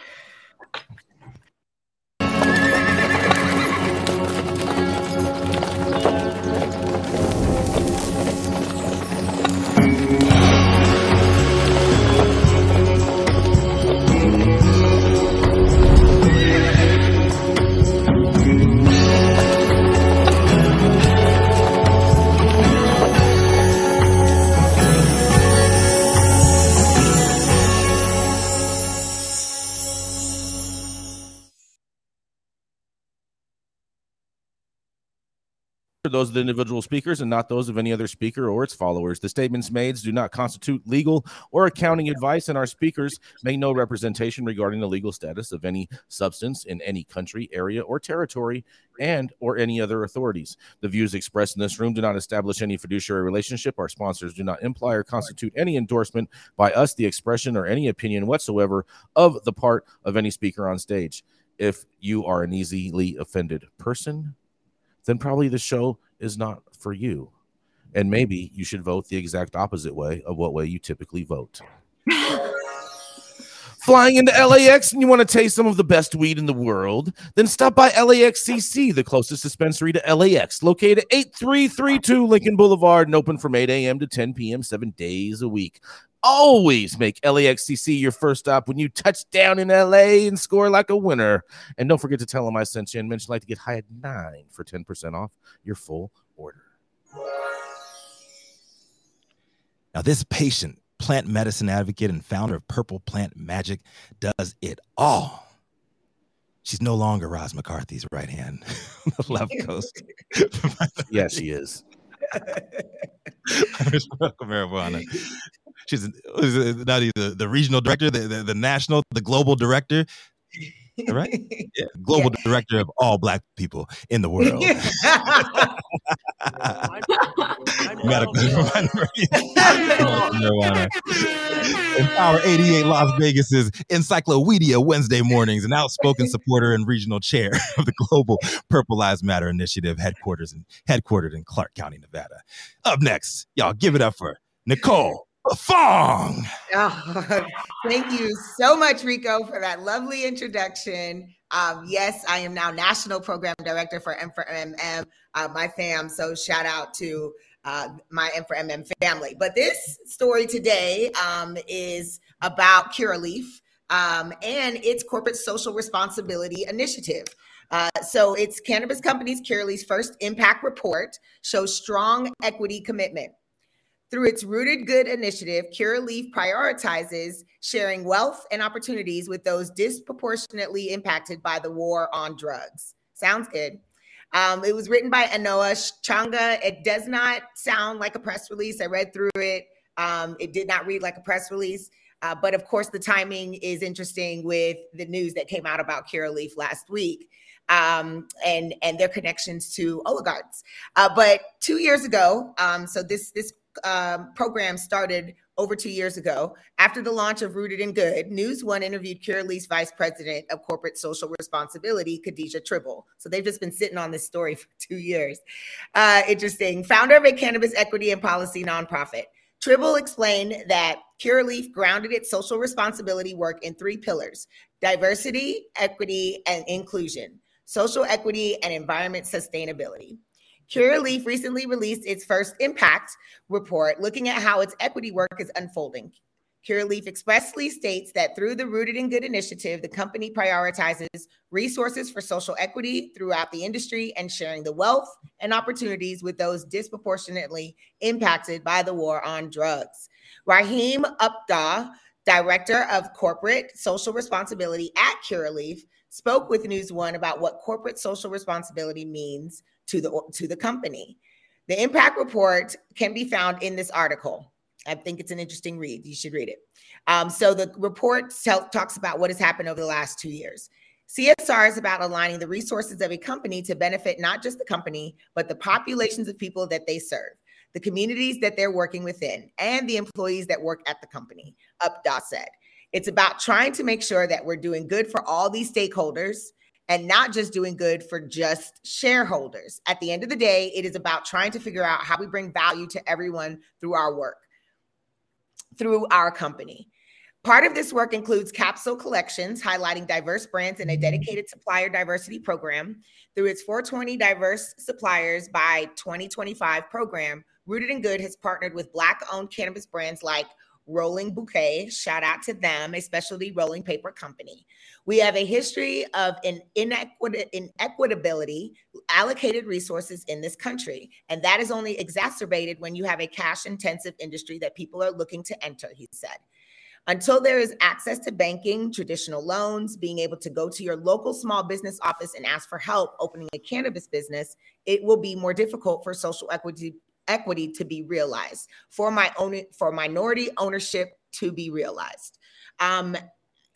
Those of the individual speakers and not those of any other speaker or its followers. The statements made do not constitute legal or accounting advice, and our speakers make no representation regarding the legal status of any substance in any country, area, or territory, and or any other authorities. The views expressed in this room do not establish any fiduciary relationship. Our sponsors do not imply or constitute any endorsement by us, the expression, or any opinion whatsoever of the part of any speaker on stage. If you are an easily offended person, then probably the show is not for you. And maybe you should vote the exact opposite way of what way you typically vote. Flying into L A X and you want to taste some of the best weed in the world? Then stop by L A X C C, the closest dispensary to L A X, located at eighty-three thirty-two Lincoln Boulevard and open from eight a.m. to ten p.m. seven days a week. Always make L A X C C your first stop when you touch down in L A and score like a winner. And don't forget to tell them I sent you and mention like to get high at nine for ten percent off your full order. Now, this patient, plant medicine advocate, and founder of Purple Plant Magic does it all. She's no longer Roz McCarthy's right hand on the left coast. Yeah, she is. Marijuana. She's now the, the regional director, the, the, the national, the global director, right? Yeah. Global yeah. director of all black people in the world. In Power eighty-eight Las Vegas's Encyclopedia Wednesday mornings, an outspoken supporter and regional chair of the Global Purple Lives Matter Initiative, headquarters in, headquartered in Clark County, Nevada. Up next, y'all give it up for Nicole. Fong. Oh, thank you so much, Rico, for that lovely introduction. Um, yes, I am now National Program Director for M four M M, uh, my fam. So shout out to uh, my M four M M family. But this story today um, is about Curaleaf um, and its corporate social responsibility initiative. Uh, so it's cannabis companies Curaleaf's first impact report shows strong equity commitment. Through its Rooted Good initiative, Curaleaf prioritizes sharing wealth and opportunities with those disproportionately impacted by the war on drugs. Sounds good. Um, it was written by Anoa Changa. It does not sound like a press release. I read through it. Um, it did not read like a press release. Uh, but of course, the timing is interesting with the news that came out about Curaleaf last week. Um, and, and their connections to oligarchs. Uh, but two years ago, um, so this this um, program started over two years ago. After the launch of Rooted in Good, News One interviewed Curaleaf's Vice President of Corporate Social Responsibility, Khadijah Tribble. So they've just been sitting on this story for two years. Uh, interesting. Founder of a cannabis equity and policy nonprofit. Tribble explained that Curaleaf grounded its social responsibility work in three pillars: diversity, equity, and inclusion. Social equity, and environment sustainability. Curaleaf recently released its first impact report looking at how its equity work is unfolding. Curaleaf expressly states that through the Rooted in Good initiative, the company prioritizes resources for social equity throughout the industry and sharing the wealth and opportunities with those disproportionately impacted by the war on drugs. Raheem Updaw, Director of Corporate Social Responsibility at Curaleaf, spoke with News One about what corporate social responsibility means to the to the company. The impact report can be found in this article. I think it's an interesting read. You should read it. Um, so the report tell, talks about what has happened over the last two years. C S R is about aligning the resources of a company to benefit not just the company, but the populations of people that they serve, the communities that they're working within, and the employees that work at the company, Updaw said. It's about trying to make sure that we're doing good for all these stakeholders and not just doing good for just shareholders. At the end of the day, it is about trying to figure out how we bring value to everyone through our work, through our company. Part of this work includes capsule collections, highlighting diverse brands and a dedicated supplier diversity program. Through its four twenty Diverse Suppliers by twenty twenty-five program, Rooted in Good has partnered with Black-owned cannabis brands like Rolling Bouquet, shout out to them, a specialty rolling paper company. We have a history of an inequit- inequitability allocated resources in this country, and that is only exacerbated when you have a cash-intensive industry that people are looking to enter, he said. Until there is access to banking, traditional loans, being able to go to your local small business office and ask for help opening a cannabis business, it will be more difficult for social equity equity to be realized, for my own, for minority ownership to be realized. Um,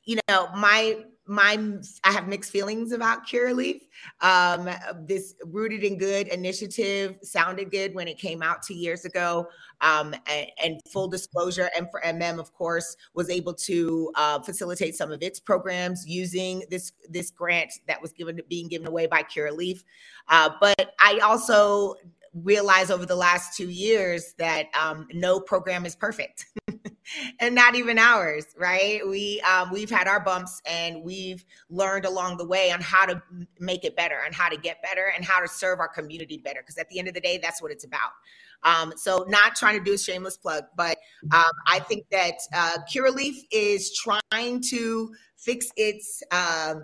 you know, my, my, I have mixed feelings about Curaleaf. Um, this Rooted in Good initiative sounded good when it came out two years ago. Um, and, and full disclosure, M four M M, of course, was able to uh, facilitate some of its programs using this, this grant that was given being given away by Curaleaf. Uh, but I also realize over the last two years that um, no program is perfect and not even ours, right? We, um, we've had our bumps and we've learned along the way on how to make it better and how to get better and how to serve our community better. Because at the end of the day, that's what it's about. Um, so not trying to do a shameless plug, but um, I think that uh, Curaleaf is trying to fix its, uh,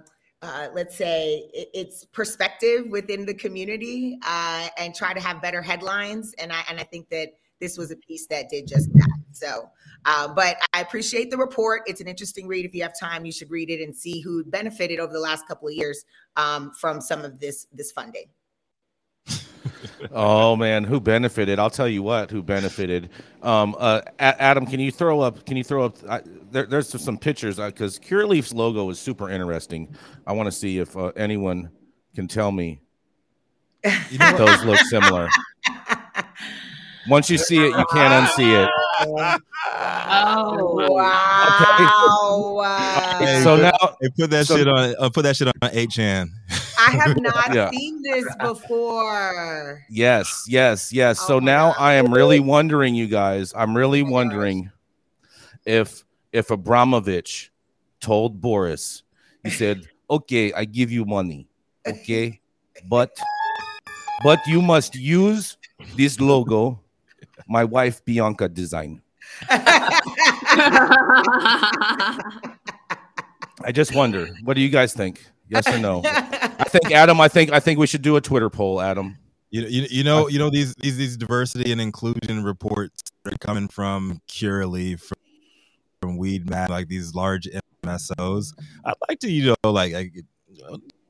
uh, let's say, its perspective within the community uh, and try to have better headlines. And I and I think that this was a piece that did just that. So, uh, but I appreciate the report. It's an interesting read. If you have time, you should read it and see who benefited over the last couple of years um, from some of this this funding. Oh man, who benefited? I'll tell you what, who benefited. Um, uh, A- Adam, can you throw up? Can you throw up? I, there, there's some pictures because uh, Curaleaf's logo is super interesting. I want to see if uh, anyone can tell me you know, if those look similar. Once you see it, you can't unsee it. Oh wow! Okay. Hey, so put, now hey, put that so, shit on. Uh, put that shit on eight chan. I have not yeah. seen this before. Yes, yes, yes. Oh, so now God. I am really wondering, you guys. I'm really oh, wondering if if Abramovich told Boris, he said, "Okay, I give you money, okay, but but you must use this logo." My wife Bianca design. I just wonder, what do you guys think? Yes or no? I think Adam. I think I think we should do a Twitter poll, Adam. You you, you know you know these these these diversity and inclusion reports are coming from Curaleaf, from, from Weed Map, like these large M S Os. I'd like to you know like. like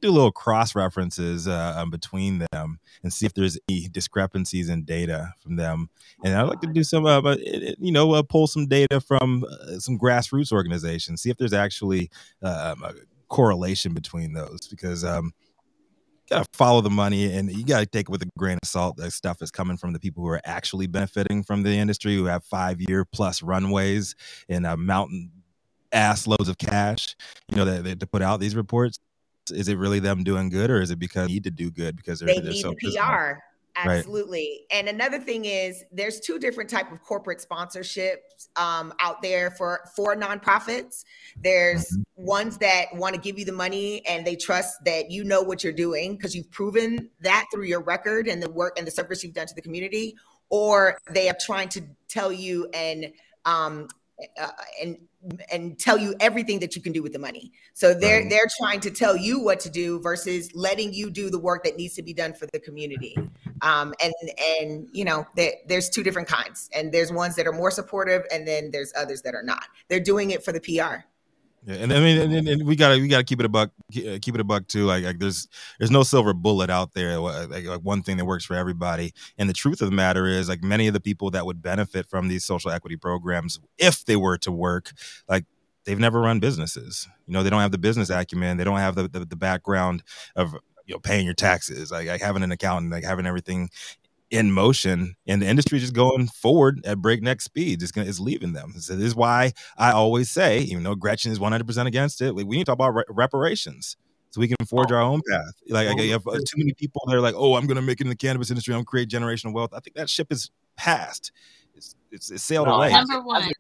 do little cross references uh, between them and see if there's any discrepancies in data from them. And I'd like to do some, uh, you know, uh, pull some data from uh, some grassroots organizations, see if there's actually uh, a correlation between those, because um, you got to follow the money and you got to take it with a grain of salt. That stuff is coming from the people who are actually benefiting from the industry, who have five year plus runways and uh, mountain ass loads of cash, you know, that, that to put out these reports. Is it really them doing good, or is it because they need to do good because they're, they they're need so P R? Right. Absolutely. And another thing is, there's two different type of corporate sponsorships um, out there for for nonprofits. There's mm-hmm. ones that want to give you the money and they trust that you know what you're doing because you've proven that through your record and the work and the service you've done to the community, or they are trying to tell you and um, uh, and. and tell you everything that you can do with the money. So they're, right. they're trying to tell you what to do versus letting you do the work that needs to be done for the community. Um, and, and, you know, there, there's two different kinds, and there's ones that are more supportive and then there's others that are not. They're doing it for the P R. Yeah, and I mean, and, and we gotta we gotta keep it a buck, keep it a buck too. Like, like there's there's no silver bullet out there. Like, like one thing that works for everybody. And the truth of the matter is, like many of the people that would benefit from these social equity programs, if they were to work, like they've never run businesses. You know, they don't have the business acumen. They don't have the the, the background of you know paying your taxes, like, like having an accountant, like having everything in motion, and the industry just going forward at breakneck speed. It's gonna, it's leaving them. So this is why I always say, even though Gretchen is one hundred percent against it, we, we need to talk about re- reparations so we can forge our own path. Like, like you have too many people that are like, "Oh, I'm gonna make it in the cannabis industry. I'm gonna create generational wealth." I think that ship is past. It's it's, it's sailed no, away. Number one,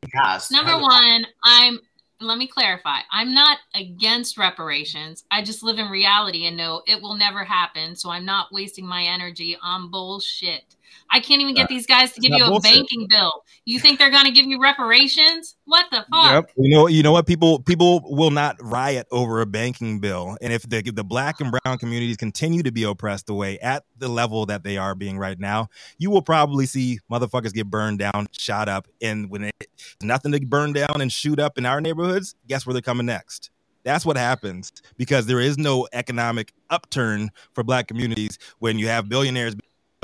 number one, I'm. Let me clarify. I'm not against reparations. I just live in reality and know it will never happen. So I'm not wasting my energy on bullshit. I can't even get these guys to give you a bullshit. Banking bill. You think they're going to give you reparations? What the fuck? Yep. You know, you know what? People people will not riot over a banking bill. And if the, the black and brown communities continue to be oppressed the way at the level that they are being right now, you will probably see motherfuckers get burned down, shot up. And when it's nothing to burn down and shoot up in our neighborhoods, guess where they're coming next? That's what happens, because there is no economic upturn for black communities when you have billionaires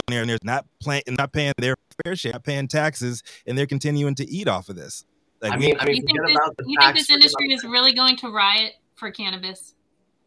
and they're not playing and not paying their fair share, not paying taxes, and they're continuing to eat off of this. Like, I mean, we, I mean, you think, this, you think this industry is really going to riot for cannabis?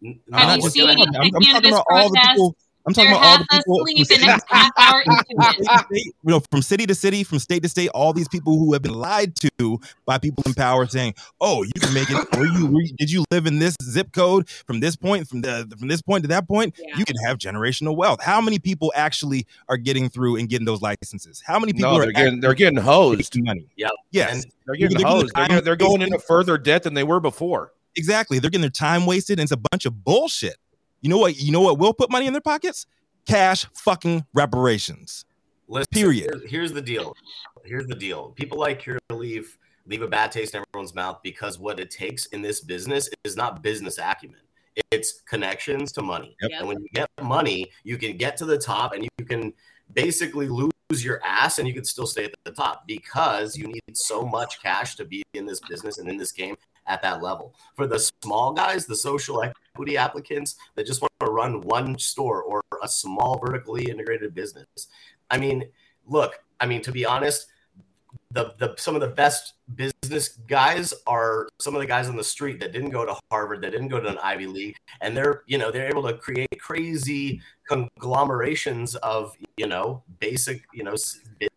No, Have you seen the cannabis protests? I'm I'm talking They're about all the people asleep and half hour into it. You know, from city to city, from state to state, all these people who have been lied to by people in power saying, "Oh, you can make it. Or you re- did you live in this zip code from this point from the from this point to that point? Yeah. You can have generational wealth." How many people actually are getting through and getting those licenses? How many people no, are they're getting they're getting hosed money? Yeah, yes, and they're getting they're hosed. Getting they're, they're going into further debt than they were before. Exactly, they're getting their time wasted, and it's a bunch of bullshit. You know what? You know what will put money in their pockets? Cash fucking reparations. Listen, Period. Here's, here's the deal. Here's the deal. People like Curaleaf leave a bad taste in everyone's mouth because what it takes in this business is not business acumen. It's connections to money. Yep. And when you get money, you can get to the top, and you can basically lose your ass, and you can still stay at the top because you need so much cash to be in this business and in this game at that level. For the small guys, the social equity applicants that just want to run one store or a small vertically integrated business. I mean, look, I mean, to be honest, the, the some of the best business guys are some of the guys on the street that didn't go to Harvard, that didn't go to an Ivy League, and they're, you know, they're able to create crazy conglomerations of, you know, basic, you know,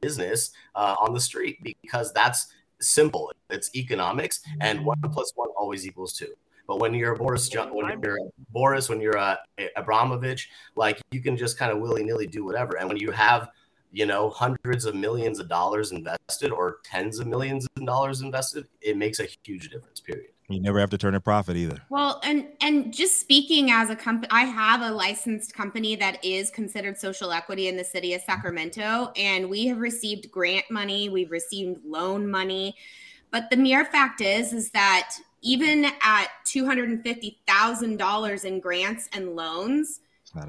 business uh, on the street because that's simple. It's economics, and one plus one always equals two. But when you're Boris, when you're Boris, when you're uh, Abramovich, like, you can just kind of willy nilly do whatever. And when you have, you know, hundreds of millions of dollars invested or tens of millions of dollars invested, it makes a huge difference. Period. You never have to turn a profit either. Well, and and just speaking as a company, I have a licensed company that is considered social equity in the city of Sacramento, and we have received grant money, we've received loan money, but the mere fact is, is that even at two hundred fifty thousand dollars in grants and loans,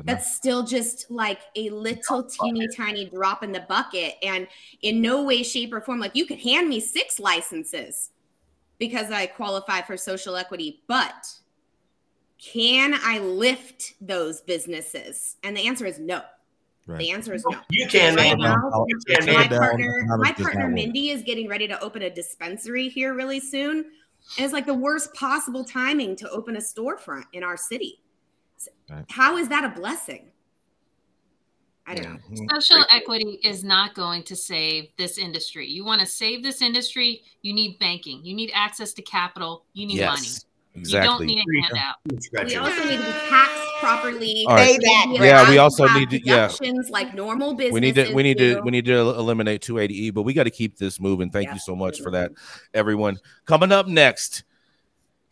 that's still just like a little teeny tiny drop in the bucket, and in no way, shape, or form, like, you could hand me six licenses because I qualify for social equity, but can I lift those businesses? And the answer is no. Right. The answer is no. You can. Right now, you can my down. partner, my partner Mindy is getting ready to open a dispensary here really soon. And it's like the worst possible timing to open a storefront in our city. So right. How is that a blessing? I don't yeah. know. Social equity is not going to save this industry. You want to save this industry, you need banking. You need access to capital. You need yes, money. Exactly. You don't need a handout. We also need to be taxed properly. Right. That. Yeah, we also need to yeah. like normal business. We need to we need to we need to eliminate two eighty E, but we got to keep this moving. Thank yeah. you so much for that, everyone. Coming up next.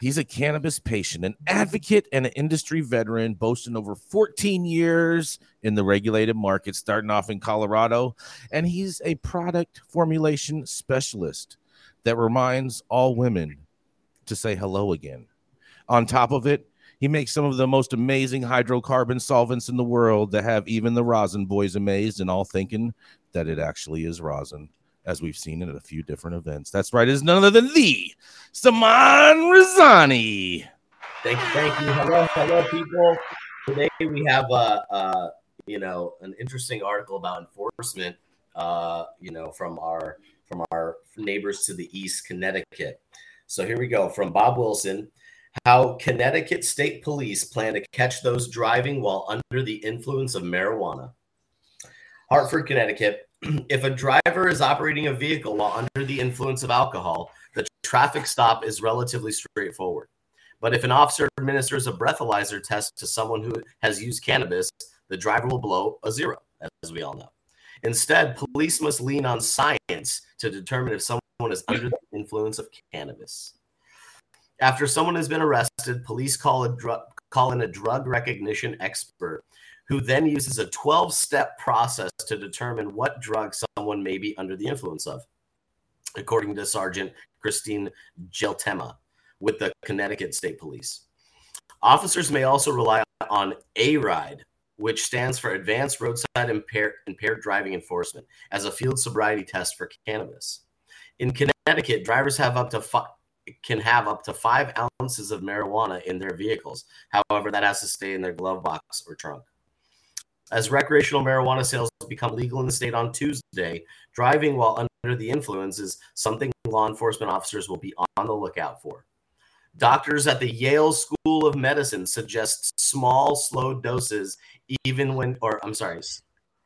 He's a cannabis patient, an advocate, and an industry veteran, boasting over fourteen years in the regulated market, starting off in Colorado. And he's a product formulation specialist that reminds all women to say hello again. On top of it, he makes some of the most amazing hydrocarbon solvents in the world that have even the rosin boys amazed and all thinking that it actually is rosin, as we've seen it at a few different events. That's right. It's none other than the Saman Razzani. Thank you. Thank you. Hello, hello, people. Today we have a, a you know, an interesting article about enforcement, uh, you know, from our from our neighbors to the east, Connecticut. So here we go. From Bob Wilson. How Connecticut State Police plan to catch those driving while under the influence of marijuana. Hartford, Connecticut. If a driver is operating a vehicle while under the influence of alcohol, the traffic stop is relatively straightforward. But if an officer administers a breathalyzer test to someone who has used cannabis, the driver will blow a zero, as we all know. Instead, police must lean on science to determine if someone is under the influence of cannabis. After someone has been arrested, police call, a dr- call in a drug recognition expert, who then uses a twelve-step process to determine what drug someone may be under the influence of, according to Sergeant Christine Geltema with the Connecticut State Police. Officers may also rely on A R I D, which stands for Advanced Roadside Impaired, Impaired Driving Enforcement, as a field sobriety test for cannabis. In Connecticut, drivers have up to five, can have up to five ounces of marijuana in their vehicles. However, that has to stay in their glove box or trunk. As recreational marijuana sales become legal in the state on Tuesday, driving while under the influence is something law enforcement officers will be on the lookout for. Doctors at the Yale School of Medicine suggest small, slow doses, even when, or I'm sorry,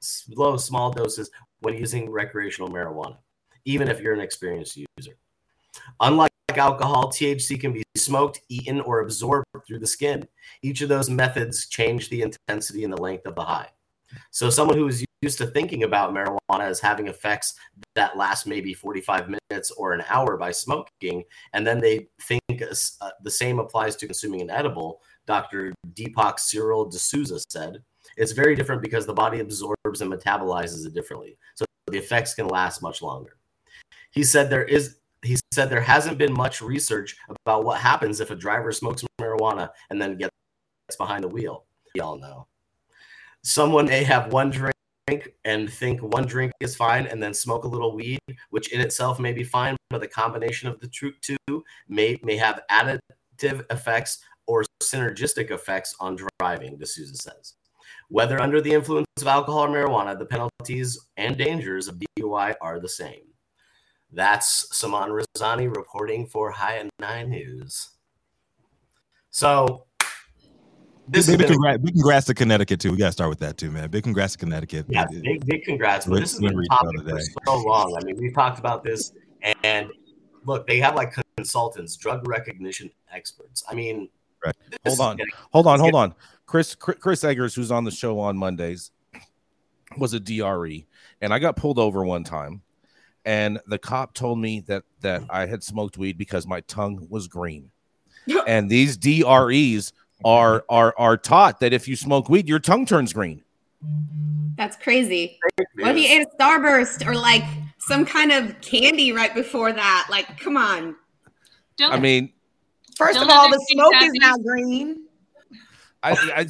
slow, small doses when using recreational marijuana, even if you're an experienced user. Unlike alcohol, T H C can be smoked, eaten, or absorbed through the skin. Each of those methods change the intensity and the length of the high. So someone who is used to thinking about marijuana as having effects that last maybe forty-five minutes or an hour by smoking, and then they think uh, the same applies to consuming an edible, Doctor Deepak Cyril D'Souza said, it's very different because the body absorbs and metabolizes it differently. So the effects can last much longer. He said there is... He said there hasn't been much research about what happens if a driver smokes marijuana and then gets behind the wheel. We all know. Someone may have one drink and think one drink is fine and then smoke a little weed, which in itself may be fine, but the combination of the two may, may have additive effects or synergistic effects on driving, D'Souza says. Whether under the influence of alcohol or marijuana, the penalties and dangers of D U I are the same. That's Saman Razani reporting for High at Nine News. So, this big, big, congrats, a- big congrats to Connecticut too. We gotta start with that too, man. Big congrats to Connecticut. Yeah, it, big big congrats. But well, this has been a topic for so long. I mean, we talked about this, and look, they have like consultants, drug recognition experts. I mean, right. hold on, getting, hold on, hold getting- on. Chris Chris Eggers, who's on the show on Mondays, was a D R E, and I got pulled over one time. And the cop told me that that I had smoked weed because my tongue was green. And these D R Es are are are taught that if you smoke weed, your tongue turns green. That's crazy. What if you ate a Starburst or like some kind of candy right before that? Like, come on. Don't, I mean, first of all, the smoke is not green. I, I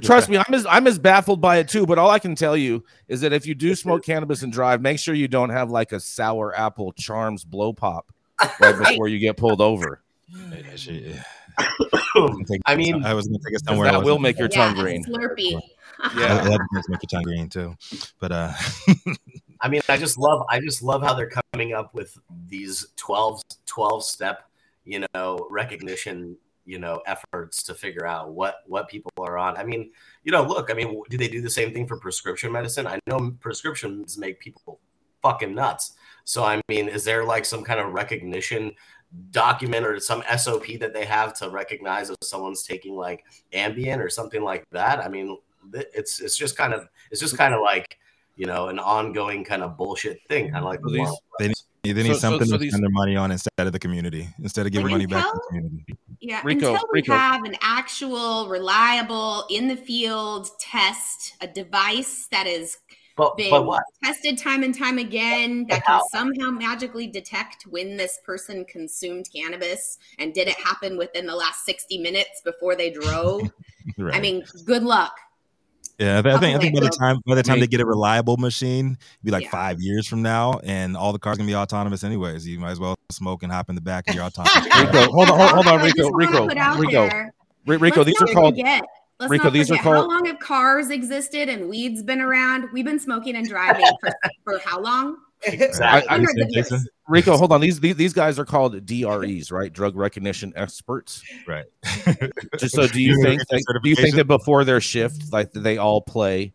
trust me, I'm as I'm as baffled by it too. But all I can tell you is that if you do smoke cannabis and drive, make sure you don't have like a sour apple Charms blow pop right before you get pulled over. I mean, I was going to take us somewhere that will make your yeah, tongue green. Slurpee. Yeah, that does make your tongue green too. But uh, I mean, I just love I just love how they're coming up with these twelve, twelve step, you know, recognition. You know, efforts to figure out what, what people are on. I mean, you know, look, I mean, do they do the same thing for prescription medicine? I know prescriptions make people fucking nuts. So, I mean, is there like some kind of recognition document or some S O P that they have to recognize if someone's taking like Ambien or something like that? I mean, it's, it's just kind of, it's just kind of like, you know, an ongoing kind of bullshit thing. Kind of like these, they need, they need so, something so, so to these, spend their money on instead of the community, instead of giving money until, back to the community. Yeah, Rico, until we Rico. have an actual, reliable, in the field test, a device that is but, been but tested time and time again but that how? can somehow magically detect when this person consumed cannabis and did it happen within the last sixty minutes before they drove. Right. I mean, good luck. Yeah, I think I think by the time by the time they get a reliable machine, it'd be like yeah. five years from now, and all the cars gonna be autonomous anyways. You might as well smoke and hop in the back of your autonomous. Rico, hold on, hold on, Rico, Rico, Rico, Rico. These are called. Rico, these are called. How long have cars existed and weed's been around? We've been smoking and driving for, for how long? Exactly. I, I, Rico, hold on. These, these these guys are called D R Es, right? Drug recognition experts, right? So, do you think that, do you think that before their shift, like they all play,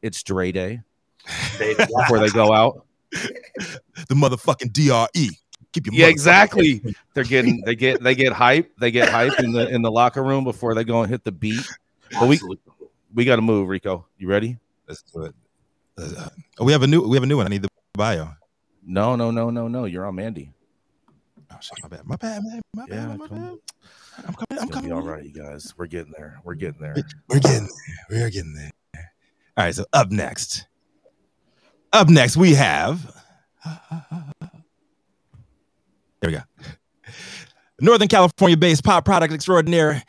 it's Dre Day before they go out? The motherfucking D R E. Keep your yeah, exactly. They're getting they get they get hype. They get hype in the in the locker room before they go and hit the beat. But we we got to move, Rico. You ready? Let's do it. Uh, we have a new we have a new one. I need the bio. No, no, no, no, no. You're on Mandy. Oh shit, my bad. My bad, man. My yeah, bad. My come, bad. I'm coming. I'm coming. All right, you guys. We're getting there. We're getting there. We're getting there. We're getting there. All right. So up next. Up next, we have. There we go. Northern California-based pop product extraordinaire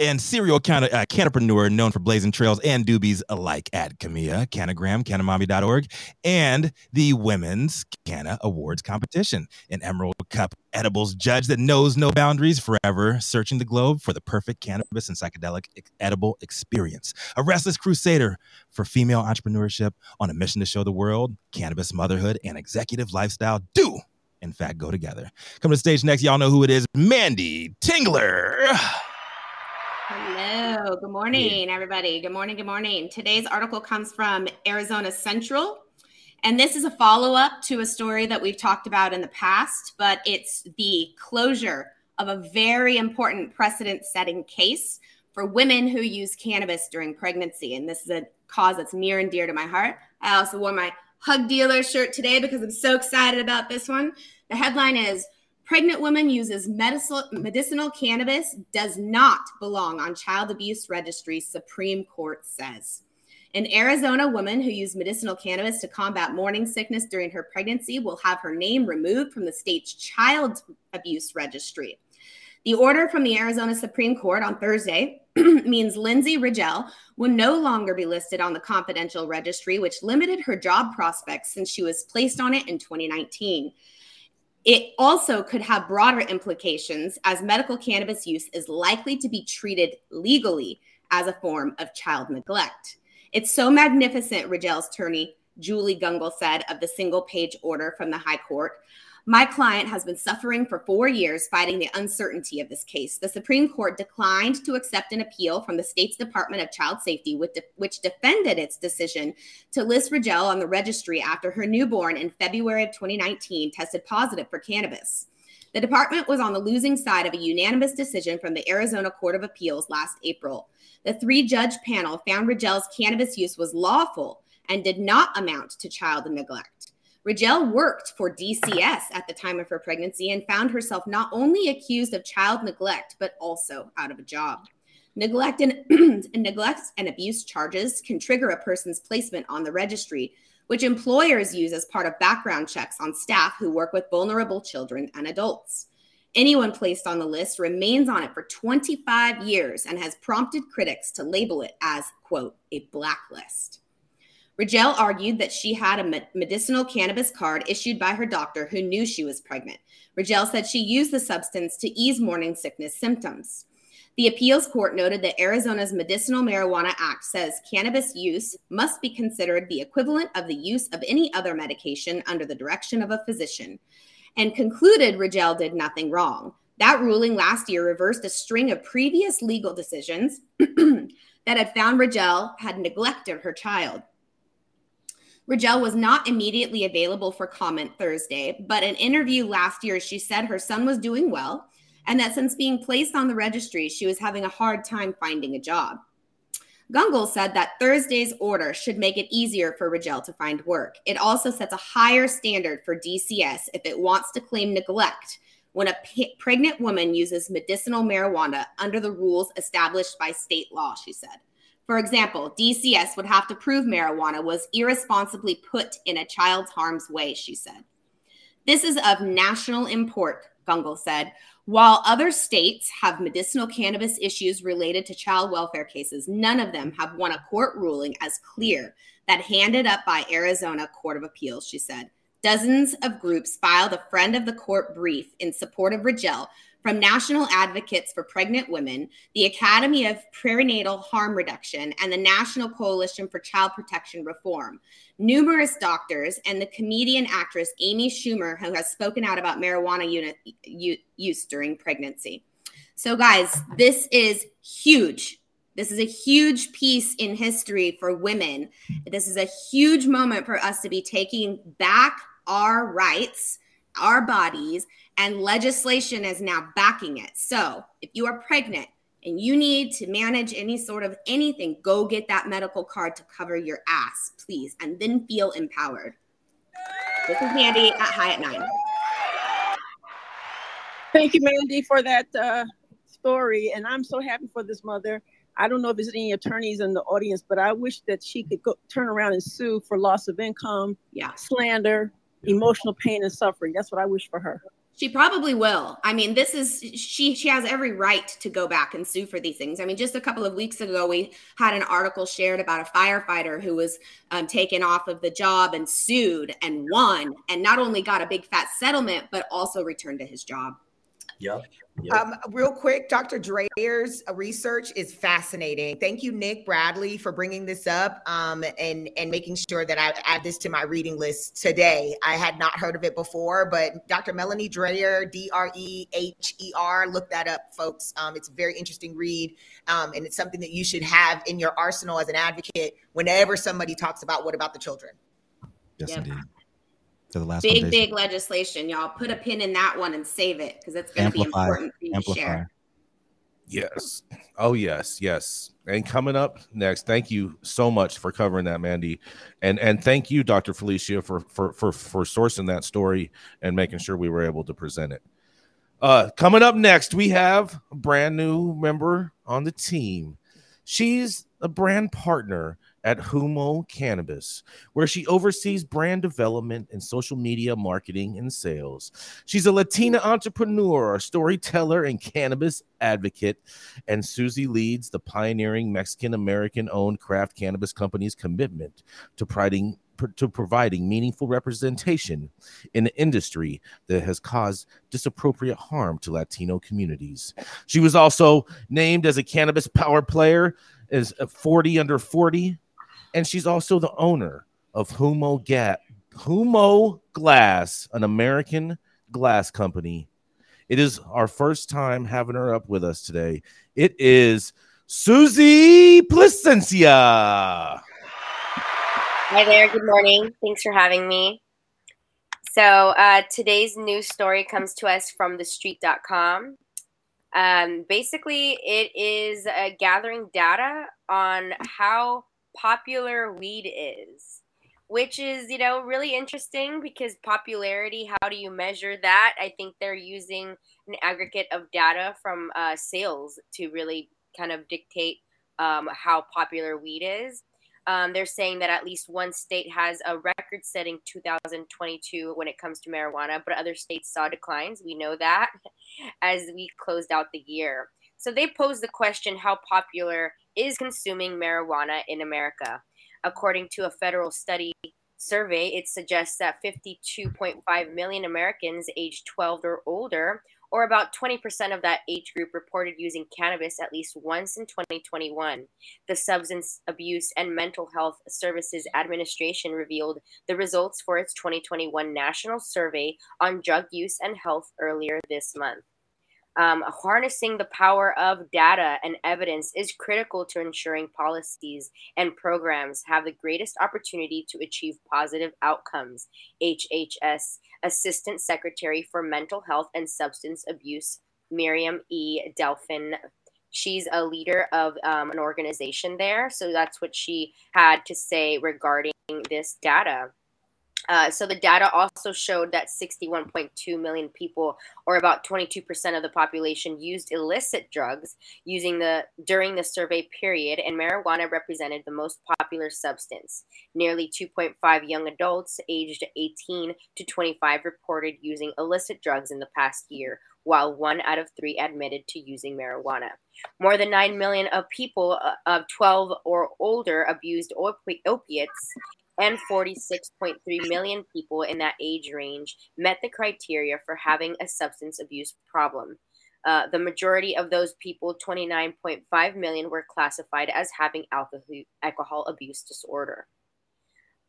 and serial counter, uh, canopreneur known for blazing trails and doobies alike at Camilla, Canagram, canamami dot org, and the Women's Canna Awards competition. An Emerald Cup edibles judge that knows no boundaries, forever searching the globe for the perfect cannabis and psychedelic edible experience. A restless crusader for female entrepreneurship on a mission to show the world cannabis motherhood and executive lifestyle do in fact, go together. Coming to stage next, y'all know who it is, Mandy Tingler. Hello. Good morning, everybody. Good morning. Good morning. Today's article comes from Arizona Central, and this is a follow-up to a story that we've talked about in the past, but it's the closure of a very important precedent-setting case for women who use cannabis during pregnancy. And this is a cause that's near and dear to my heart. I also wore my Hug Dealer shirt today because I'm so excited about this one. The headline is, Pregnant Woman Uses medic- Medicinal Cannabis Does Not Belong on Child Abuse Registry, Supreme Court Says. An Arizona woman who used medicinal cannabis to combat morning sickness during her pregnancy will have her name removed from the state's Child Abuse Registry. The order from the Arizona Supreme Court on Thursday means Lindsay Ridgell will no longer be listed on the confidential registry, which limited her job prospects since she was placed on it in twenty nineteen. It also could have broader implications, as medical cannabis use is likely to be treated legally as a form of child neglect. It's so magnificent, Ridgell's attorney, Julie Gungel, said of the single-page order from the high court. My client has been suffering for four years fighting the uncertainty of this case. The Supreme Court declined to accept an appeal from the state's Department of Child Safety, which, de- which defended its decision to list Ridgell on the registry after her newborn in February of twenty nineteen tested positive for cannabis. The department was on the losing side of a unanimous decision from the Arizona Court of Appeals last April. The three-judge panel found Ridgell's cannabis use was lawful and did not amount to child neglect. Ridgell worked for D C S at the time of her pregnancy and found herself not only accused of child neglect, but also out of a job. Neglect and, and neglect and abuse charges can trigger a person's placement on the registry, which employers use as part of background checks on staff who work with vulnerable children and adults. Anyone placed on the list remains on it for twenty-five years and has prompted critics to label it as, quote, a blacklist. Ridgell argued that she had a medicinal cannabis card issued by her doctor who knew she was pregnant. Ridgell said she used the substance to ease morning sickness symptoms. The appeals court noted that Arizona's Medicinal Marijuana Act says cannabis use must be considered the equivalent of the use of any other medication under the direction of a physician, and concluded Ridgell did nothing wrong. That ruling last year reversed a string of previous legal decisions that had found Ridgell had neglected her child. Ridgell was not immediately available for comment Thursday, but in an interview last year, she said her son was doing well and that since being placed on the registry, she was having a hard time finding a job. Gungel said that Thursday's order should make it easier for Ridgell to find work. It also sets a higher standard for D C S if it wants to claim neglect when a p- pregnant woman uses medicinal marijuana under the rules established by state law, she said. For example, D C S would have to prove marijuana was irresponsibly put in a child's harm's way, she said. This is of national import, Gungel said. While other states have medicinal cannabis issues related to child welfare cases, none of them have won a court ruling as clear that handed up by Arizona Court of Appeals, she said. Dozens of groups filed a friend of the court brief in support of Ridgell, from National Advocates for Pregnant Women, the Academy of Perinatal Harm Reduction, and the National Coalition for Child Protection Reform. Numerous doctors and the comedian actress Amy Schumer, who has spoken out about marijuana unit use during pregnancy. So guys, this is huge. This is a huge piece in history for women. This is a huge moment for us to be taking back our rights, our bodies, and legislation is now backing it. So if you are pregnant and you need to manage any sort of anything, go get that medical card to cover your ass, please, and then feel empowered. This is Mandy at High at Nine. Thank you, Mandy, for that uh, story. And I'm so happy for this mother. I don't know if there's any attorneys in the audience, but I wish that she could go turn around and sue for loss of income, yeah. slander, emotional pain and suffering. That's what I wish for her. She probably will. I mean, this is, she she has every right to go back and sue for these things. I mean, just a couple of weeks ago, we had an article shared about a firefighter who was um, taken off of the job and sued and won, and not only got a big fat settlement, but also returned to his job. Yep. yep. Um, real quick, Doctor Dreher's research is fascinating. Thank you, Nick Bradley, for bringing this up um, and, and making sure that I add this to my reading list today. I had not heard of it before, but Doctor Melanie Dreher, D R E H E R, look that up, folks. Um, it's a very interesting read, um, and it's something that you should have in your arsenal as an advocate whenever somebody talks about what about the children. Yes, yep. Indeed. To the last big, big legislation, y'all. Put a pin in that one and save it because it's going to be important for you Amplify. to share. Yes. Oh, yes. Yes. And coming up next, thank you so much for covering that, Mandy. And and thank you, Doctor Felicia, for for for, for sourcing that story and making sure we were able to present it. Uh, coming up next, we have a brand new member on the team. She's a brand partner at Humo Cannabis, where she oversees brand development and social media marketing and sales. She's a Latina entrepreneur, a storyteller, and cannabis advocate, and Susie leads the pioneering Mexican-American-owned craft cannabis company's commitment to providing, to providing meaningful representation in an industry that has caused disproportionate harm to Latino communities. She was also named as a cannabis power player is forty under forty, and she's also the owner of Humo, Ga- Humo Glass, an American glass company. It is our first time having her up with us today. It is Susie Placencia. Hi there. Good morning. Thanks for having me. So uh, today's news story comes to us from the street dot com. Um, basically, it is uh, gathering data on how popular weed is, which is, you know, really interesting because popularity, how do you measure that? I think they're using an aggregate of data from uh, sales to really kind of dictate um, how popular weed is. Um, they're saying that at least one state has a record-setting two thousand twenty-two when it comes to marijuana, but other states saw declines. We know that as we closed out the year. So they posed the question, how popular is consuming marijuana in America? According to a federal study survey, it suggests that fifty-two point five million Americans aged twelve or older, or about twenty percent of that age group, reported using cannabis at least once in twenty twenty-one. The Substance Abuse and Mental Health Services Administration revealed the results for its twenty twenty-one national survey on drug use and health earlier this month. Um, harnessing the power of data and evidence is critical to ensuring policies and programs have the greatest opportunity to achieve positive outcomes, H H S Assistant Secretary for Mental Health and Substance Abuse, Miriam E. Delphin. She's a leader of um, an organization there, so that's what she had to say regarding this data. Uh, so the data also showed that sixty-one point two million people, or about twenty-two percent of the population, used illicit drugs using the during the survey period, and marijuana represented the most popular substance. Nearly two point five young adults aged eighteen to twenty-five reported using illicit drugs in the past year, while one out of three admitted to using marijuana. More than nine million of people of twelve or older abused opi- opiates, and forty-six point three million people in that age range met the criteria for having a substance abuse problem. Uh, the majority of those people, twenty-nine point five million, were classified as having alcohol, alcohol abuse disorder.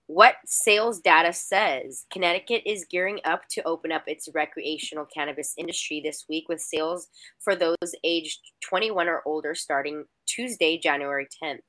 What sales data says: Connecticut is gearing up to open up its recreational cannabis industry this week, with sales for those aged twenty-one or older starting Tuesday, January tenth.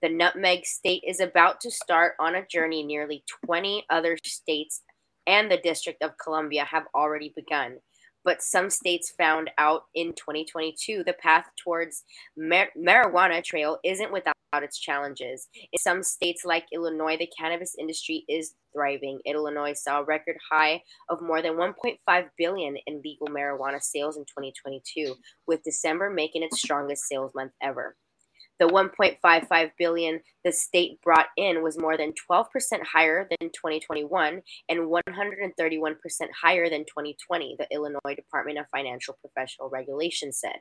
The Nutmeg State is about to start on a journey nearly twenty other states and the District of Columbia have already begun. But some states found out in twenty twenty-two the path towards mar- marijuana trail isn't without its challenges. In some states like Illinois, the cannabis industry is thriving. Illinois saw a record high of more than one point five billion dollars in legal marijuana sales in twenty twenty-two, with December making its strongest sales month ever. The one point five five billion dollars the state brought in was more than twelve percent higher than twenty twenty-one and one hundred thirty-one percent higher than twenty twenty, the Illinois Department of Financial Professional Regulation said.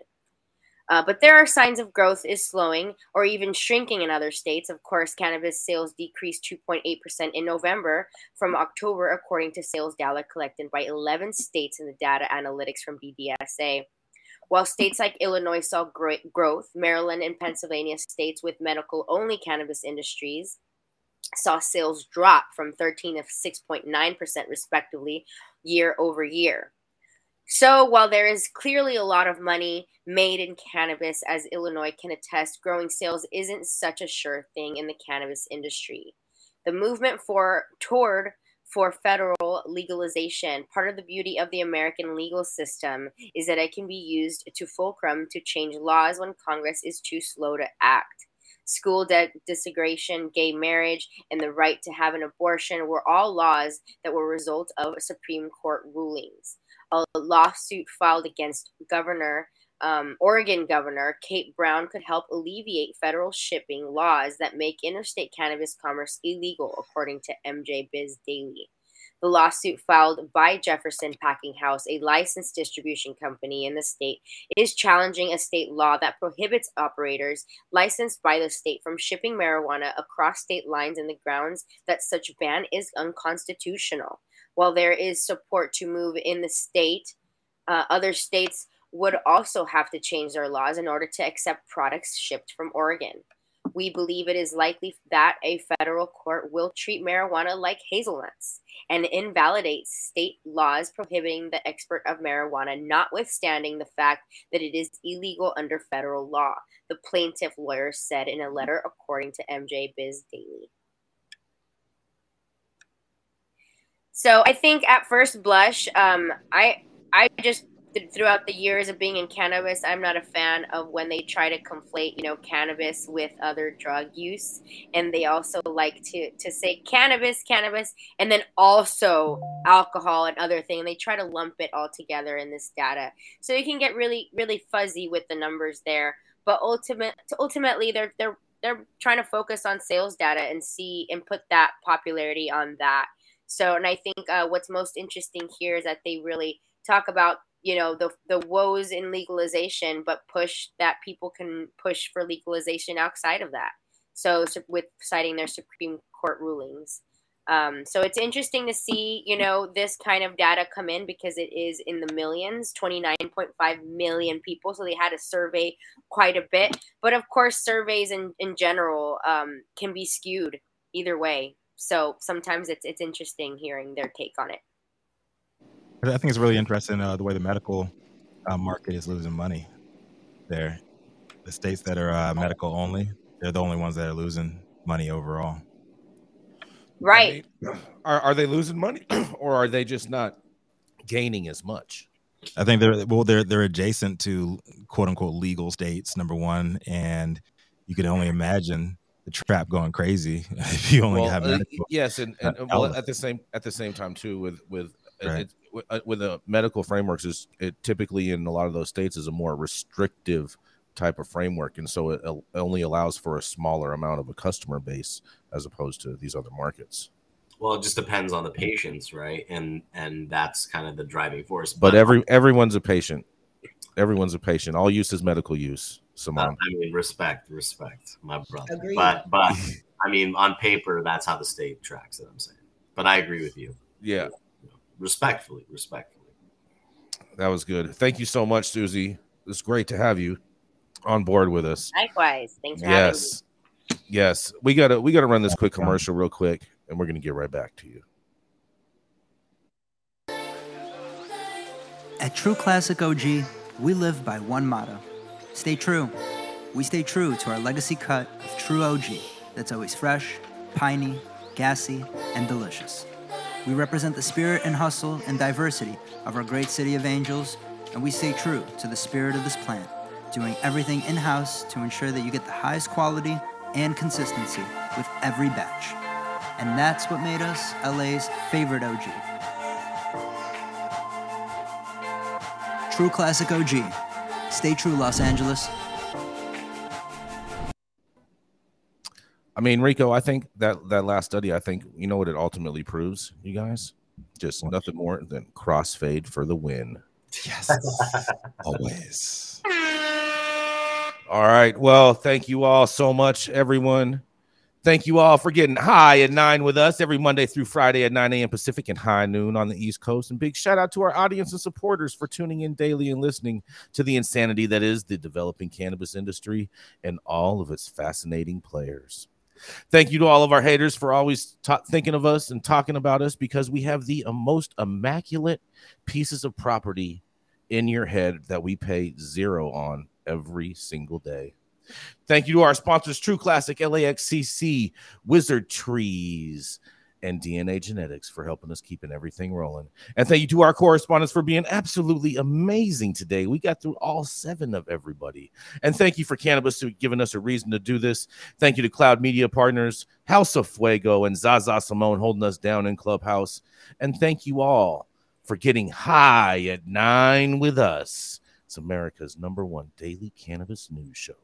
Uh, but there are signs of growth is slowing or even shrinking in other states. Of course, cannabis sales decreased two point eight percent in November from October, according to sales data collected by eleven states in the data analytics from D D S A. While states like Illinois saw great growth, Maryland and Pennsylvania, states with medical-only cannabis industries, saw sales drop from thirteen to six point nine percent respectively year over year. So while there is clearly a lot of money made in cannabis, as Illinois can attest, growing sales isn't such a sure thing in the cannabis industry. The movement for toward for federal legalization, part of the beauty of the American legal system is that it can be used to fulcrum to change laws when Congress is too slow to act. School de- desegregation, gay marriage, and the right to have an abortion were all laws that were a result of Supreme Court rulings. A lawsuit filed against Governor, um, Oregon Governor Kate Brown could help alleviate federal shipping laws that make interstate cannabis commerce illegal, according to M J Biz Daily. The lawsuit filed by Jefferson Packing House, a licensed distribution company in the state, is challenging a state law that prohibits operators licensed by the state from shipping marijuana across state lines on the grounds that such ban is unconstitutional. While there is support to move in the state, uh, other states would also have to change their laws in order to accept products shipped from Oregon. We believe it is likely that a federal court will treat marijuana like hazelnuts and invalidate state laws prohibiting the export of marijuana, notwithstanding the fact that it is illegal under federal law, the plaintiff lawyer said in a letter, according to M J Biz Daily. So I think at first blush, um, I I just... throughout the years of being in cannabis, I'm not a fan of when they try to conflate, you know, cannabis with other drug use. And they also like to, to say cannabis, cannabis, and then also alcohol and other things. They try to lump it all together in this data. So you can get really, really fuzzy with the numbers there. But ultimate, ultimately, they're they're they're trying to focus on sales data and see and put that popularity on that. So, and I think uh, what's most interesting here is that they really talk about, you know, the the woes in legalization, but push that people can push for legalization outside of that. So, so with citing their Supreme Court rulings. Um, so it's interesting to see, you know, this kind of data come in because it is in the millions, twenty-nine point five million people. So they had to survey quite a bit. But of course, surveys in, in general um, can be skewed either way. So sometimes it's it's interesting hearing their take on it. I think it's really interesting uh, the way the medical uh, market is losing money there. The states that are uh, medical only, they're the only ones that are losing money overall. Right. I mean, are are they losing money or are they just not gaining as much? I think they're well, they're they're adjacent to quote unquote legal states, number one. And you can only imagine the trap going crazy if you only well, have medical. Uh, yes. And, and well, at the same at the same time, too, with with. Right. It, with the medical frameworks, is it typically in a lot of those states is a more restrictive type of framework, and so it only allows for a smaller amount of a customer base as opposed to these other markets. Well, it just depends on the patients, right? And and that's kind of the driving force. But every everyone's a patient. Everyone's a patient. All use is medical use. Simone. Uh, I mean, respect, respect, my brother. Agreed. But but I mean, on paper, that's how the state tracks it. I'm saying, but I agree with you. Yeah. Respectfully, respectfully. That was good. Thank you so much, Susie. It's great to have you on board with us. Likewise. Thanks for yes. having me. Yes. We gotta we gotta run this quick commercial real quick, and we're gonna get right back to you. At True Classic O G, we live by one motto. Stay true. We stay true to our legacy cut of True O G that's always fresh, piney, gassy, and delicious. We represent the spirit and hustle and diversity of our great city of Angels, and we stay true to the spirit of this plant, doing everything in-house to ensure that you get the highest quality and consistency with every batch. And that's what made us L A's favorite O G. True Classic O G. Stay true, Los Angeles. I mean, Rico, I think that, that last study, I think, you know what it ultimately proves, you guys? Just nothing more than crossfade for the win. Yes. Always. All right. Well, thank you all so much, everyone. Thank you all for getting high at nine with us every Monday through Friday at nine a.m. Pacific and high noon on the East Coast. And big shout out to our audience and supporters for tuning in daily and listening to the insanity that is the developing cannabis industry and all of its fascinating players. Thank you to all of our haters for always ta- thinking of us and talking about us, because we have the most immaculate pieces of property in your head that we pay zero on every single day. Thank you to our sponsors, True Classic, L A X C C, Wizard Trees, and D N A Genetics for helping us keeping everything rolling. And thank you to our correspondents for being absolutely amazing today. We got through all seven of everybody. And thank you for Cannabis for giving us a reason to do this. Thank you to Cloud Media Partners, House of Fuego, and Zaza Simone holding us down in Clubhouse. And thank you all for getting high at nine with us. It's America's number one daily cannabis news show.